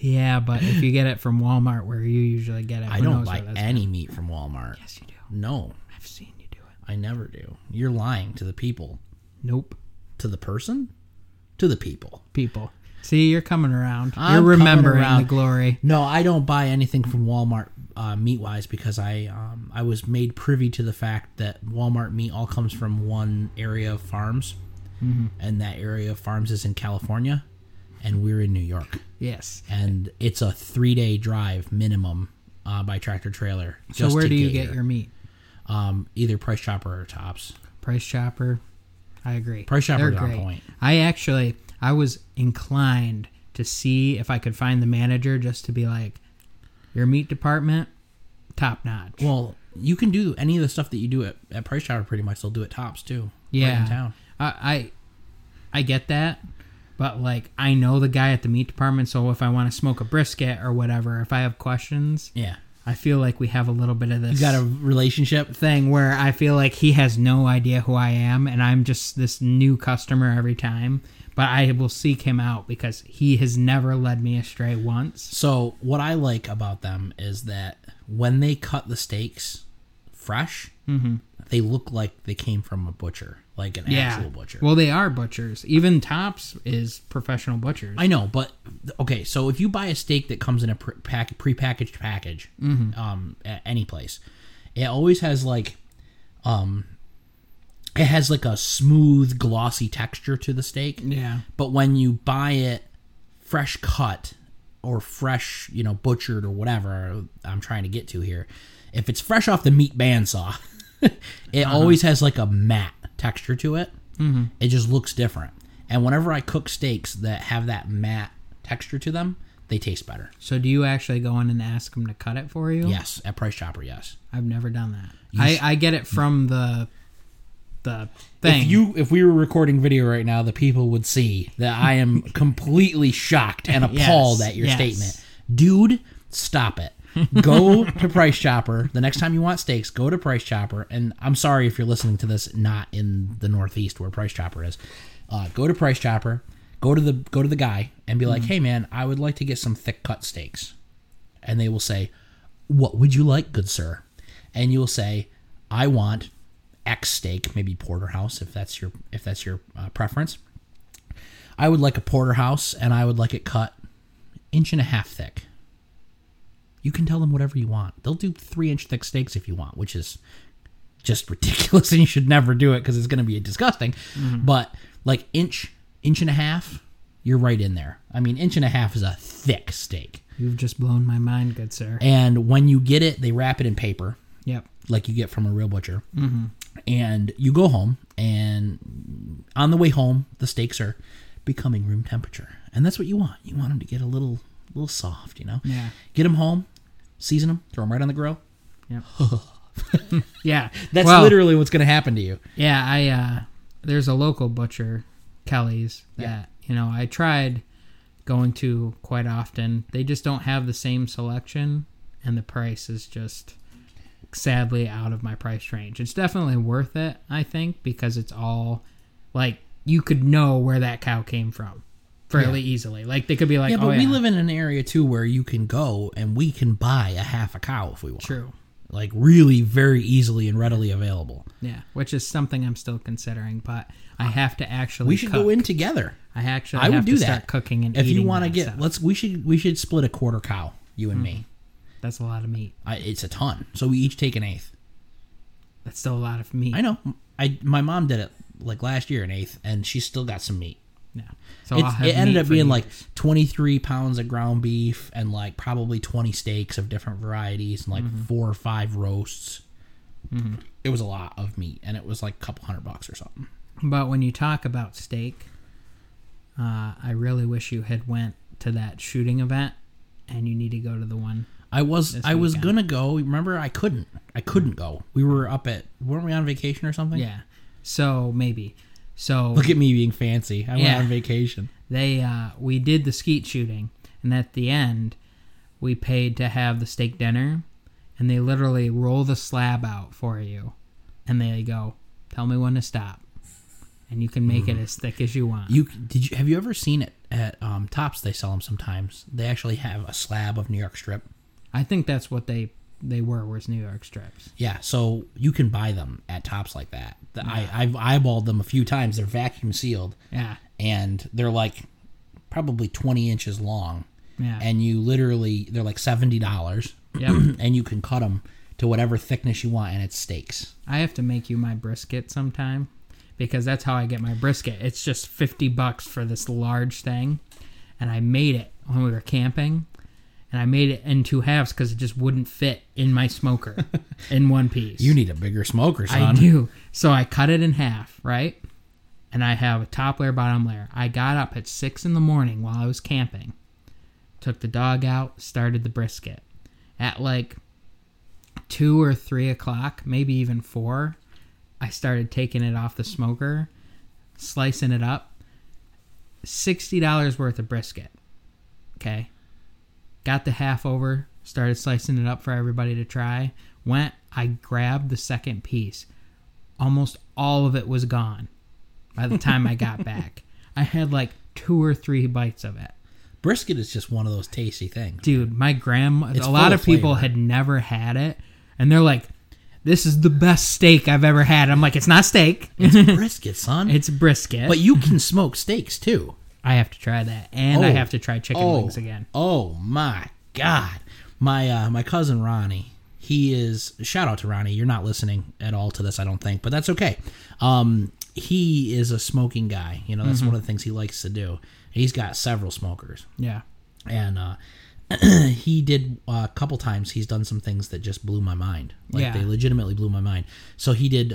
Yeah, but if you get it from Walmart where you usually get it. I don't buy any meat from Walmart. Yes, you do. No. I've seen you do it. I never do. You're lying to the people. Nope. To the person? To the people. People. See, you're coming around. You're remembering the glory. No, I don't buy anything from Walmart meat-wise because I was made privy to the fact that Walmart meat all comes from one area of farms, mm-hmm. and that area of farms is in California, and we're in New York. Yes. And it's a 3-day drive minimum by tractor-trailer. So where do you get your meat? Either Price Chopper or Tops. Price Chopper. I agree. Price Chopper's on point. I was inclined to see if I could find the manager just to be like, your meat department, top notch. Well, you can do any of the stuff that you do at Price Chopper pretty much. They'll do at Tops too. Yeah. Right in town. I get that. But, like, I know the guy at the meat department, so if I want to smoke a brisket or whatever, if I have questions, yeah, I feel like we have a little bit of this. You got a relationship thing where I feel like he has no idea who I am, and I'm just this new customer every time. But I will seek him out because he has never led me astray once. So what I like about them is that when they cut the steaks fresh, mm-hmm. they look like they came from a butcher, like an actual butcher. Well, they are butchers. Even Tops is professional butchers. I know, but okay, so if you buy a steak that comes in a prepackaged package mm-hmm. At any place, it always has like... It has like a smooth, glossy texture to the steak. Yeah. But when you buy it fresh cut or fresh, butchered or whatever I'm trying to get to here, if it's fresh off the meat bandsaw, it always has like a matte texture to it. Mm-hmm. It just looks different. And whenever I cook steaks that have that matte texture to them, they taste better. So do you actually go in and ask them to cut it for you? Yes. At Price Chopper, yes. I've never done that. I get it from the thing. If we were recording video right now, the people would see that I am completely shocked and appalled at your statement. Dude, stop it. Go to Price Chopper. The next time you want steaks, go to Price Chopper. And I'm sorry if you're listening to this not in the Northeast where Price Chopper is. Go to Price Chopper. Go to the guy and be like, hey man, I would like to get some thick cut steaks. And they will say, what would you like, good sir? And you will say, I want X steak, maybe porterhouse, if that's your preference. I would like a porterhouse, and I would like it cut 1.5 inches thick. You can tell them whatever you want. They'll do 3-inch thick steaks if you want, which is just ridiculous, and you should never do it because it's going to be disgusting. Mm-hmm. But like inch and a half, you're right in there. I mean, 1.5 inches is a thick steak. You've just blown my mind, good sir. And when you get it, they wrap it in paper. Yep. Like you get from a real butcher. Mm-hmm. And you go home, and on the way home, the steaks are becoming room temperature. And that's what you want. You want them to get a little soft, Yeah. Get them home, season them, throw them right on the grill. Yep. Yeah. That's literally what's going to happen to you. Yeah. There's a local butcher, Kelly's, that, I tried going to quite often. They just don't have the same selection, and the price is just... sadly out of my price range. It's definitely worth it, I think, because it's all like you could know where that cow came from fairly easily. Like they could be like, we live in an area too where you can go and we can buy a half a cow if we want. True. Like really very easily and readily available. Yeah, which is something I'm still considering, but I have to actually we should cook. Go in together. I would have do to that. Start cooking and if eating you want to get stuff. We should split a quarter cow, you and me. That's a lot of meat. It's a ton. So we each take an eighth. That's still a lot of meat. I know. My mom did it like last year, an eighth, and she still got some meat. Yeah. So it ended up being like 23 pounds of ground beef and like probably 20 steaks of different varieties and like 4 or 5 roasts. Mm-hmm. It was a lot of meat, and it was like a couple $100 or something. But when you talk about steak, I really wish you had went to that shooting event, and you need to go to the one. I was gonna go. Remember, I couldn't go. We were up at, weren't we on vacation or something? Yeah. So maybe. So look at me being fancy. I went on vacation. We did the skeet shooting, and at the end, we paid to have the steak dinner, and they literally roll the slab out for you, and they go, "Tell me when to stop," and you can make it as thick as you want. Have you ever seen it at Tops? They sell them sometimes. They actually have a slab of New York strip. I think that's what they were New York strips. Yeah, so you can buy them at Tops like that. I've eyeballed them a few times. They're vacuum sealed. Yeah. And they're like probably 20 inches long. Yeah. And you literally, they're like $70. Yep. And you can cut them to whatever thickness you want, and it's steaks. I have to make you my brisket sometime, because that's how I get my brisket. It's just $50 for this large thing. And I made it when we were camping. And I made it in 2 halves because it just wouldn't fit in my smoker in one piece. You need a bigger smoker, son. I do. So I cut it in half, right? And I have a top layer, bottom layer. I got up at 6 in the morning while I was camping, took the dog out, started the brisket. At like 2 or 3 o'clock, maybe even 4, I started taking it off the smoker, slicing it up. $60 worth of brisket, okay? Got the half over, started slicing it up for everybody to try. I grabbed the second piece. Almost all of it was gone by the time I got back. I had like 2 or 3 bites of it. Brisket is just one of those tasty things. Dude, my grandma, a lot of people had never had it. And they're like, "This is the best steak I've ever had." I'm like, "It's not steak. It's brisket, son." It's brisket. But you can smoke steaks too. I have to try that, and I have to try chicken wings again. Oh, my God. My cousin Ronnie, shout out to Ronnie. You're not listening at all to this, I don't think, but that's okay. He is a smoking guy. You know, that's one of the things he likes to do. He's got several smokers. Yeah. And he did a couple times. He's done some things that just blew my mind. Like, they legitimately blew my mind. So he did,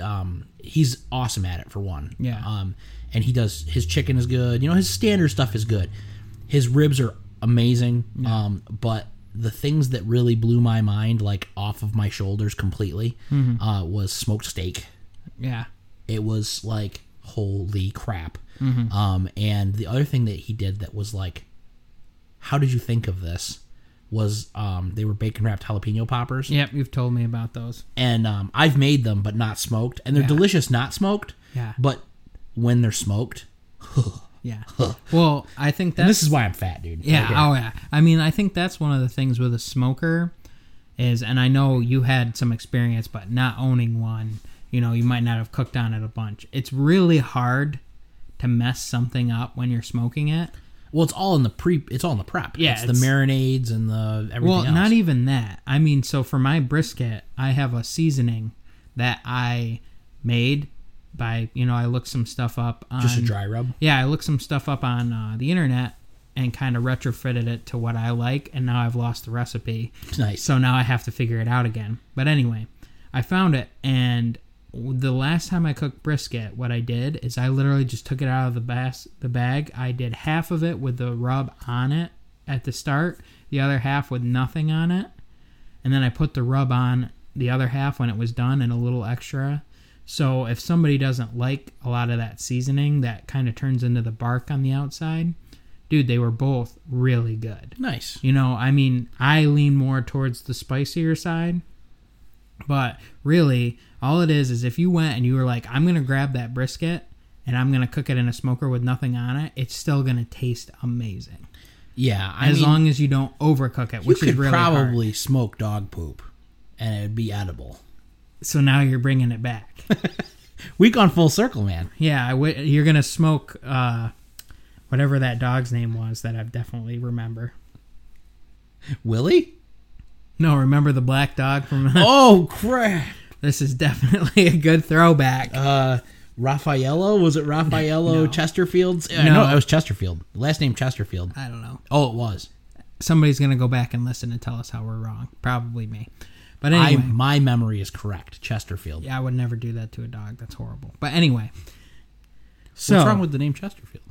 he's awesome at it, for one. Yeah. And he does, his chicken is good. You know, his standard stuff is good. His ribs are amazing. Yeah. But the things that really blew my mind, like off of my shoulders completely, was smoked steak. Yeah. It was like, holy crap. Mm-hmm. And the other thing that he did that was like, how did you think of this? Was they were bacon wrapped jalapeno poppers. Yep, you've told me about those. And I've made them, but not smoked. And they're delicious, not smoked. Yeah. But when they're smoked, yeah. Well, I think that's... And this is why I'm fat, dude. Yeah, right. Oh yeah. I mean, I think that's one of the things with a smoker is, and I know you had some experience, but not owning one, you know, you might not have cooked on it a bunch. It's really hard to mess something up when you're smoking it. Well, it's all in the prep. Yeah, it's the marinades and the everything else. Well, not even that. I mean, so for my brisket, I have a seasoning that I made by, you know, I looked some stuff up on... Just a dry rub? Yeah, I looked some stuff up on the internet and kind of retrofitted it to what I like, and now I've lost the recipe. Nice. So now I have to figure it out again. But anyway, I found it, and the last time I cooked brisket, what I did is I literally just took it out of the bag. I did half of it with the rub on it at the start, the other half with nothing on it, and then I put the rub on the other half when it was done and a little extra. So if somebody doesn't like a lot of that seasoning, that kind of turns into the bark on the outside. Dude, they were both really good. Nice. You know, I mean, I lean more towards the spicier side. But really, all it is if you went and you were like, "I'm going to grab that brisket and I'm going to cook it in a smoker with nothing on it," it's still going to taste amazing. Yeah. As long as you don't overcook it, which is really hard. You could probably smoke dog poop and it would be edible. So now you're bringing it back. We've gone full circle, man. Yeah. You're going to smoke whatever that dog's name was that I definitely remember. Willie? No, remember the black dog from... Oh, crap! This is definitely a good throwback. Raffaello? Was it Raffaello no. Chesterfields? No, it was Chesterfield. Last name Chesterfield. I don't know. Oh, it was. Somebody's going to go back and listen and tell us how we're wrong. Probably me. But anyway. My memory is correct. Chesterfield. Yeah, I would never do that to a dog. That's horrible. But anyway. So, what's wrong with the name Chesterfield?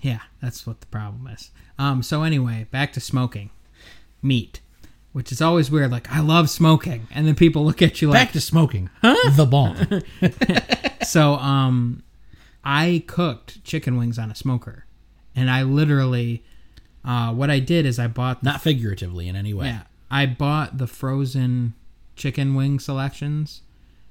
Yeah, that's what the problem is. So anyway, back to smoking. Meat. Which is always weird. Like, I love smoking. And then people look at you like... Back to smoking. Huh? The bomb. So, I cooked chicken wings on a smoker. And I literally... what I did is I bought... Not figuratively in any way. Yeah. I bought the frozen chicken wing selections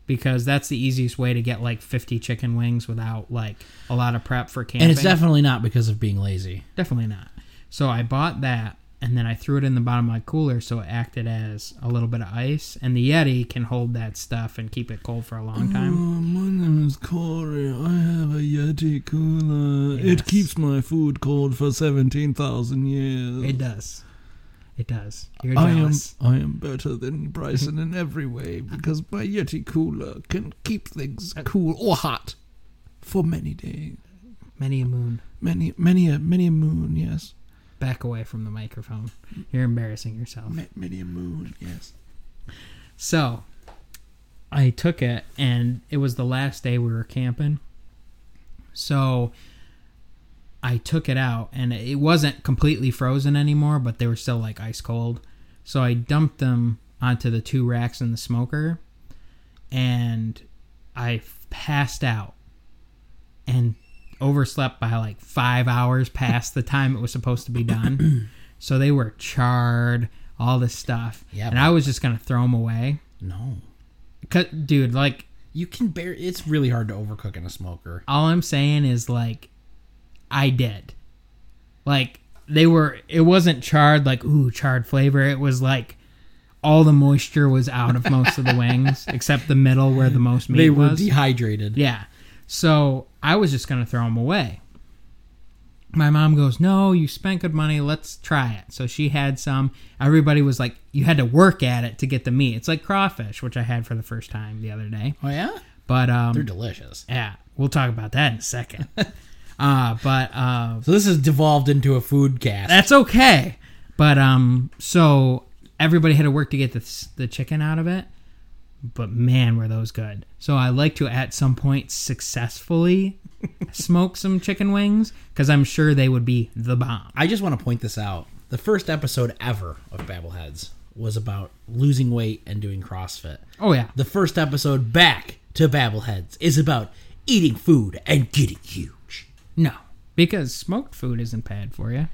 because that's the easiest way to get, like, 50 chicken wings without, like, a lot of prep for camping. And it's definitely not because of being lazy. Definitely not. So I bought that. And then I threw it in the bottom of my cooler so it acted as a little bit of ice. And the Yeti can hold that stuff and keep it cold for a long time. My name is Corey. I have a Yeti cooler. Yes. It keeps my food cold for 17,000 years. It does. It does. You're jealous. I am better than Bryson in every way because my Yeti cooler can keep things cool or hot for many days. Many a moon. Many a moon, yes. Back away from the microphone. You're embarrassing yourself. Many a moon, yes. So, I took it, and it was the last day we were camping. So, I took it out, and it wasn't completely frozen anymore, but they were still, like, ice cold. So, I dumped them onto the two racks in the smoker, and I passed out. And... overslept by like 5 hours past the time it was supposed to be done. So they were charred, all this stuff. Yeah, and I was just going to throw them away. No. Dude, like... You can barely... It's really hard to overcook in a smoker. All I'm saying is like, I did. Like, they were... It wasn't charred like, ooh, charred flavor. It was like, all the moisture was out of most of the wings, except the middle where the most meat was. They were dehydrated. Yeah. So I was just going to throw them away. My mom goes, no, you spent good money. Let's try it. So she had some. Everybody was like, you had to work at it to get the meat. It's like crawfish, which I had for the first time the other day. Oh, yeah? But they're delicious. Yeah. We'll talk about that in a second. So this has devolved into a food cast. That's okay. But so everybody had to work to get the chicken out of it. But man, were those good. So I like to, at some point, successfully smoke some chicken wings because I'm sure they would be the bomb. I just want to point this out. The first episode ever of Babbleheads was about losing weight and doing CrossFit. Oh, yeah. The first episode back to Babbleheads is about eating food and getting huge. No, because smoked food isn't bad for you.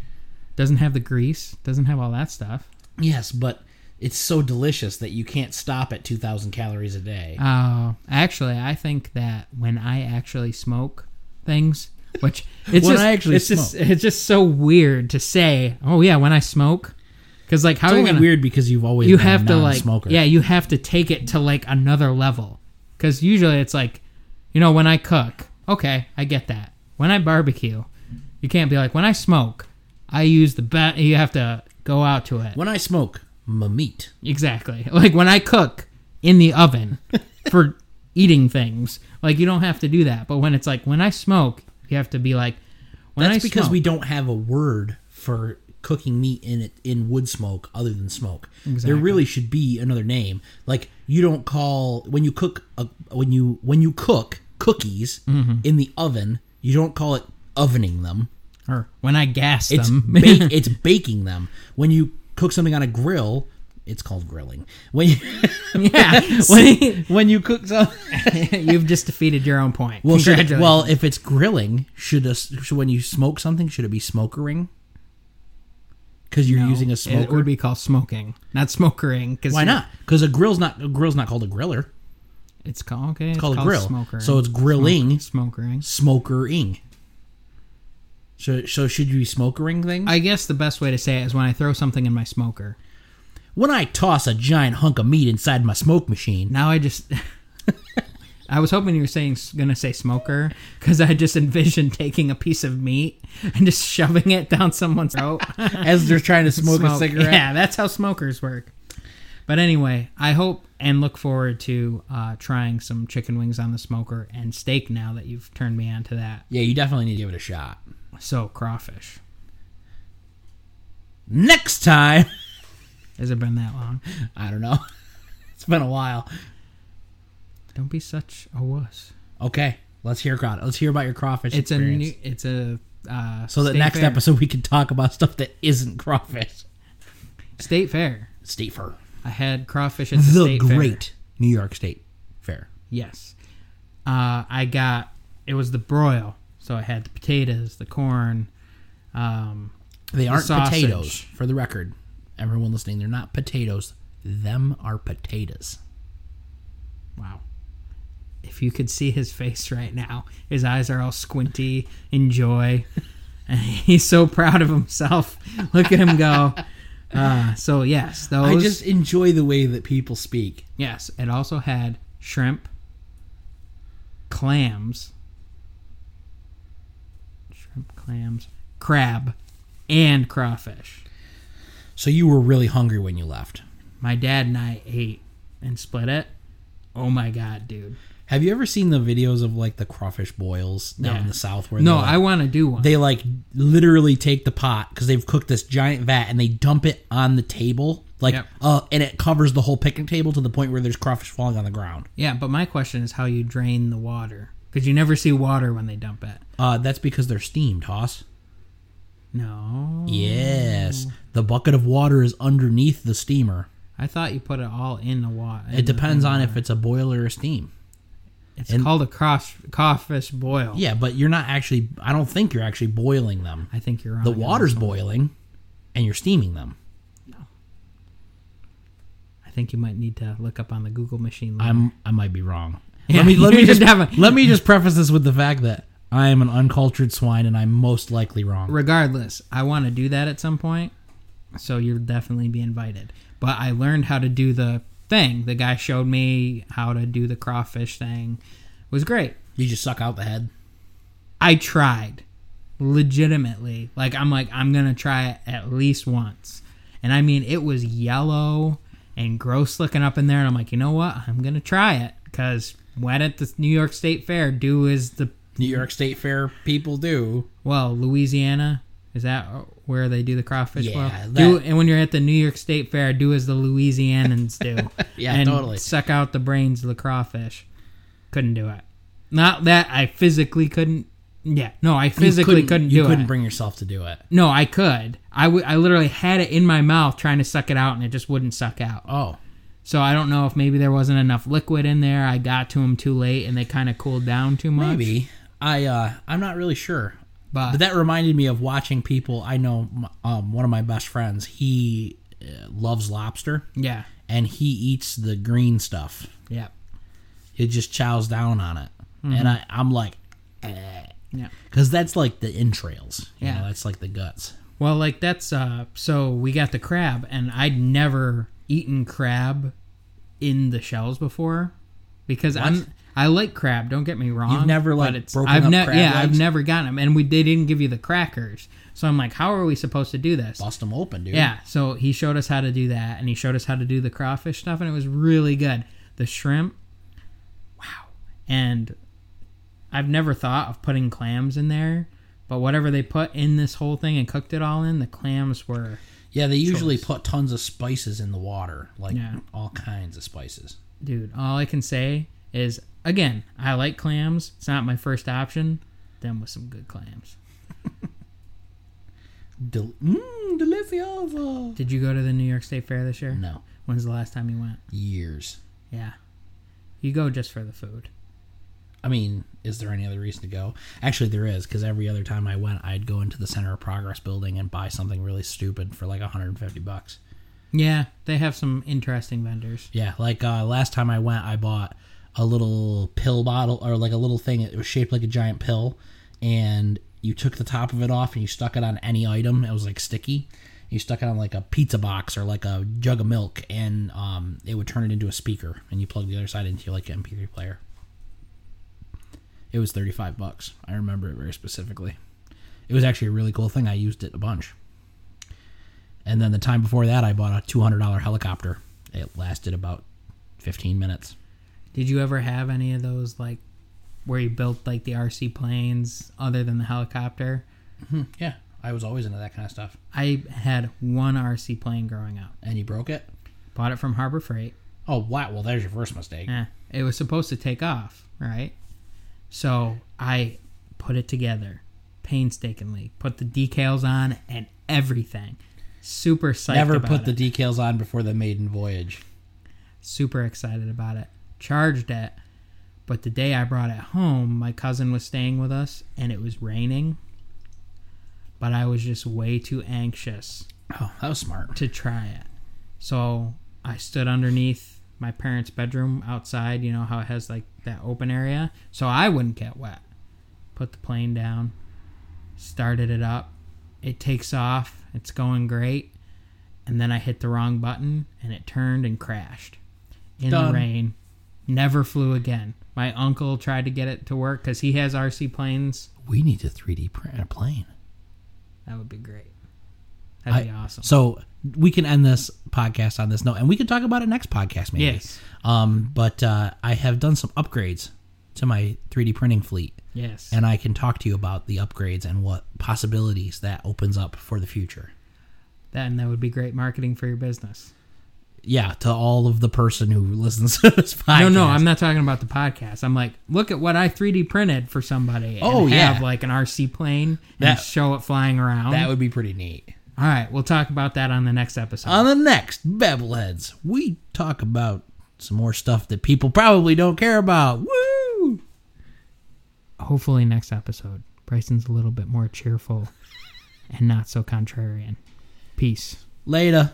Doesn't have the grease. Doesn't have all that stuff. Yes, but... It's so delicious that you can't stop at 2,000 calories a day. Oh, actually, I think that when I actually smoke things, which it's just so weird to say. Oh yeah, when I smoke, because like how it's only weird because you've always you been have a non-smoker. To like yeah you have to take it to like another level because usually it's like you know when I cook okay I get that when I barbecue you can't be like when I smoke I use the bat you have to go out to it when I smoke. My meat. Exactly. Like when I cook in the oven for eating things, like you don't have to do that. But when it's like when I smoke, you have to be like when That's I because smoke. We don't have a word for cooking meat in wood smoke other than smoke. Exactly. There really should be another name. Like you don't call when you cook when you cook cookies mm-hmm. in the oven, you don't call it ovening them. Or when I gas them, it's baking them. When you cook something on a grill, it's called grilling. When you, yeah, when you cook something, you've just defeated your own point. Well, if it's grilling, should when you smoke something, should it be smokering? Because you're using a smoker. It would be called smoking, not smokering. Why not? Because a grill's not called a griller. It's called okay. It's called a grill. Smokering. So it's grilling, smokering. So should you be smokering things? I guess the best way to say it is when I throw something in my smoker. When I toss a giant hunk of meat inside my smoke machine. Now I just... I was hoping you were going to say smoker, because I just envisioned taking a piece of meat and just shoving it down someone's throat. As they're trying to smoke a cigarette. Yeah, that's how smokers work. But anyway, I hope and look forward to trying some chicken wings on the smoker and steak now that you've turned me on to that. Yeah, you definitely need to give it a shot. So, crawfish. Next time. Has it been that long? I don't know. It's been a while. Don't be such a wuss. Okay, let's hear about your crawfish experience. So that next episode we can talk about stuff that isn't crawfish. State Fair. I had crawfish at the State Fair. The great New York State Fair. Yes. It was the broil, so I had the potatoes, the corn. They aren't potatoes, for the record. Everyone listening, they're not potatoes. Them are potatoes. Wow. If you could see his face right now, his eyes are all squinty in joy. And he's so proud of himself. Look at him go. So, yes, those. I just enjoy the way that people speak. Yes, it also had shrimp, clams, crab, and crawfish. So you were really hungry when you left. My dad and I ate and split it. Oh, my God, dude. Have you ever seen the videos of, like, the crawfish boils down in the South? Where I want to do one. They, like, literally take the pot because they've cooked this giant vat and they dump it on the table. Like, and it covers the whole picnic table to the point where there's crawfish falling on the ground. Yeah, but my question is how you drain the water. Because you never see water when they dump it. That's because they're steamed, Hoss. No. Yes. The bucket of water is underneath the steamer. I thought you put it all in the water. It depends on if it's a boil or a steam. It's called a crawfish boil. Yeah, but you're not actually... I don't think you're actually boiling them. I think you're wrong. The water's boiling, and you're steaming them. No. I think you might need to look up on the Google machine later. I might be wrong. Yeah, let me just preface this with the fact that I am an uncultured swine, and I'm most likely wrong. Regardless, I want to do that at some point, so you'll definitely be invited. But I learned how to do the... thing. The guy showed me how to do the crawfish thing. It was great. You just suck out the head? I tried. Legitimately. I'm going to try it at least once. And I mean, it was yellow and gross looking up in there. And I'm like, you know what? I'm going to try it. Because when at the New York State Fair, do as the... New York State Fair people do. Well, Louisiana... Is that where they do the crawfish boil? Yeah. And when you're at the New York State Fair, do as the Louisianans do. Yeah, and totally. Suck out the brains of the crawfish. Couldn't do it. Not that I physically couldn't. Yeah. No, I physically couldn't do it. You couldn't bring yourself to do it. No, I could. I literally had it in my mouth trying to suck it out, and it just wouldn't suck out. Oh. So I don't know if maybe there wasn't enough liquid in there. I got to them too late, and they kind of cooled down too much. Maybe. I'm not really sure. But that reminded me of watching people. I know one of my best friends, he loves lobster. Yeah. And he eats the green stuff. Yeah. He just chows down on it. Mm-hmm. And I'm like, yeah. Because that's like the entrails. You know, that's like the guts. Well, like that's, so we got the crab, and I'd never eaten crab in the shells before because I like crab, don't get me wrong. You've never broken up crab legs? I've never gotten them. And they didn't give you the crackers. So I'm like, how are we supposed to do this? Bust them open, dude. Yeah, so he showed us how to do that, and he showed us how to do the crawfish stuff, and it was really good. The shrimp, wow. And I've never thought of putting clams in there, but whatever they put in this whole thing and cooked it all in, the clams were... Yeah, they usually put tons of spices in the water, all kinds of spices. Dude, all I can say is... Again, I like clams. It's not my first option. Them with some good clams. Delicioso. Did you go to the New York State Fair this year? No. When's the last time you went? Years. Yeah. You go just for the food. I mean, is there any other reason to go? Actually, there is, because every other time I went, I'd go into the Center of Progress building and buy something really stupid for like $150. Yeah, they have some interesting vendors. Yeah, like last time I went, I bought... a little pill bottle, or like a little thing. It was shaped like a giant pill, and you took the top of it off and you stuck it on any item. It was like sticky. You stuck it on like a pizza box or like a jug of milk, and it would turn it into a speaker, and you plug the other side into like an MP3 player. It was $35. I remember it very specifically. It was actually a really cool thing. I used it a bunch. And then the time before that, I bought a $200 helicopter. It lasted about 15 minutes. Did you ever have any of those, like, where you built, like, the RC planes other than the helicopter? Mm-hmm. Yeah. I was always into that kind of stuff. I had one RC plane growing up. And you broke it? Bought it from Harbor Freight. Oh, wow. Well, there's your first mistake. Yeah. It was supposed to take off, right? So I put it together painstakingly, put the decals on and everything. Super psyched about it. Never put the decals on before the maiden voyage. Super excited about it. Charged it. But the day I brought it home, my cousin was staying with us and it was raining. But I was just way too anxious. Oh, that was smart. To try it. So I stood underneath my parents' bedroom outside. You know how it has like that open area? So I wouldn't get wet. Put the plane down. Started it up. It takes off. It's going great. And then I hit the wrong button and it turned and crashed. In the rain. Never flew again. My uncle tried to get it to work because he has RC planes. We need to 3D print a plane. That would be great. That'd be awesome. So we can end this podcast on this note, and we can talk about it next podcast, maybe. Yes. But I have done some upgrades to my 3D printing fleet. Yes. And I can talk to you about the upgrades and what possibilities that opens up for the future. That would be great marketing for your business. Yeah, to all of the person who listens to this podcast. No, I'm not talking about the podcast. I'm like, look at what I 3D printed for somebody. Oh, yeah. Have like an RC plane and show it flying around. That would be pretty neat. All right, we'll talk about that on the next episode. On the next Babbleheads, we talk about some more stuff that people probably don't care about. Woo! Hopefully next episode, Bryson's a little bit more cheerful and not so contrarian. Peace. Later.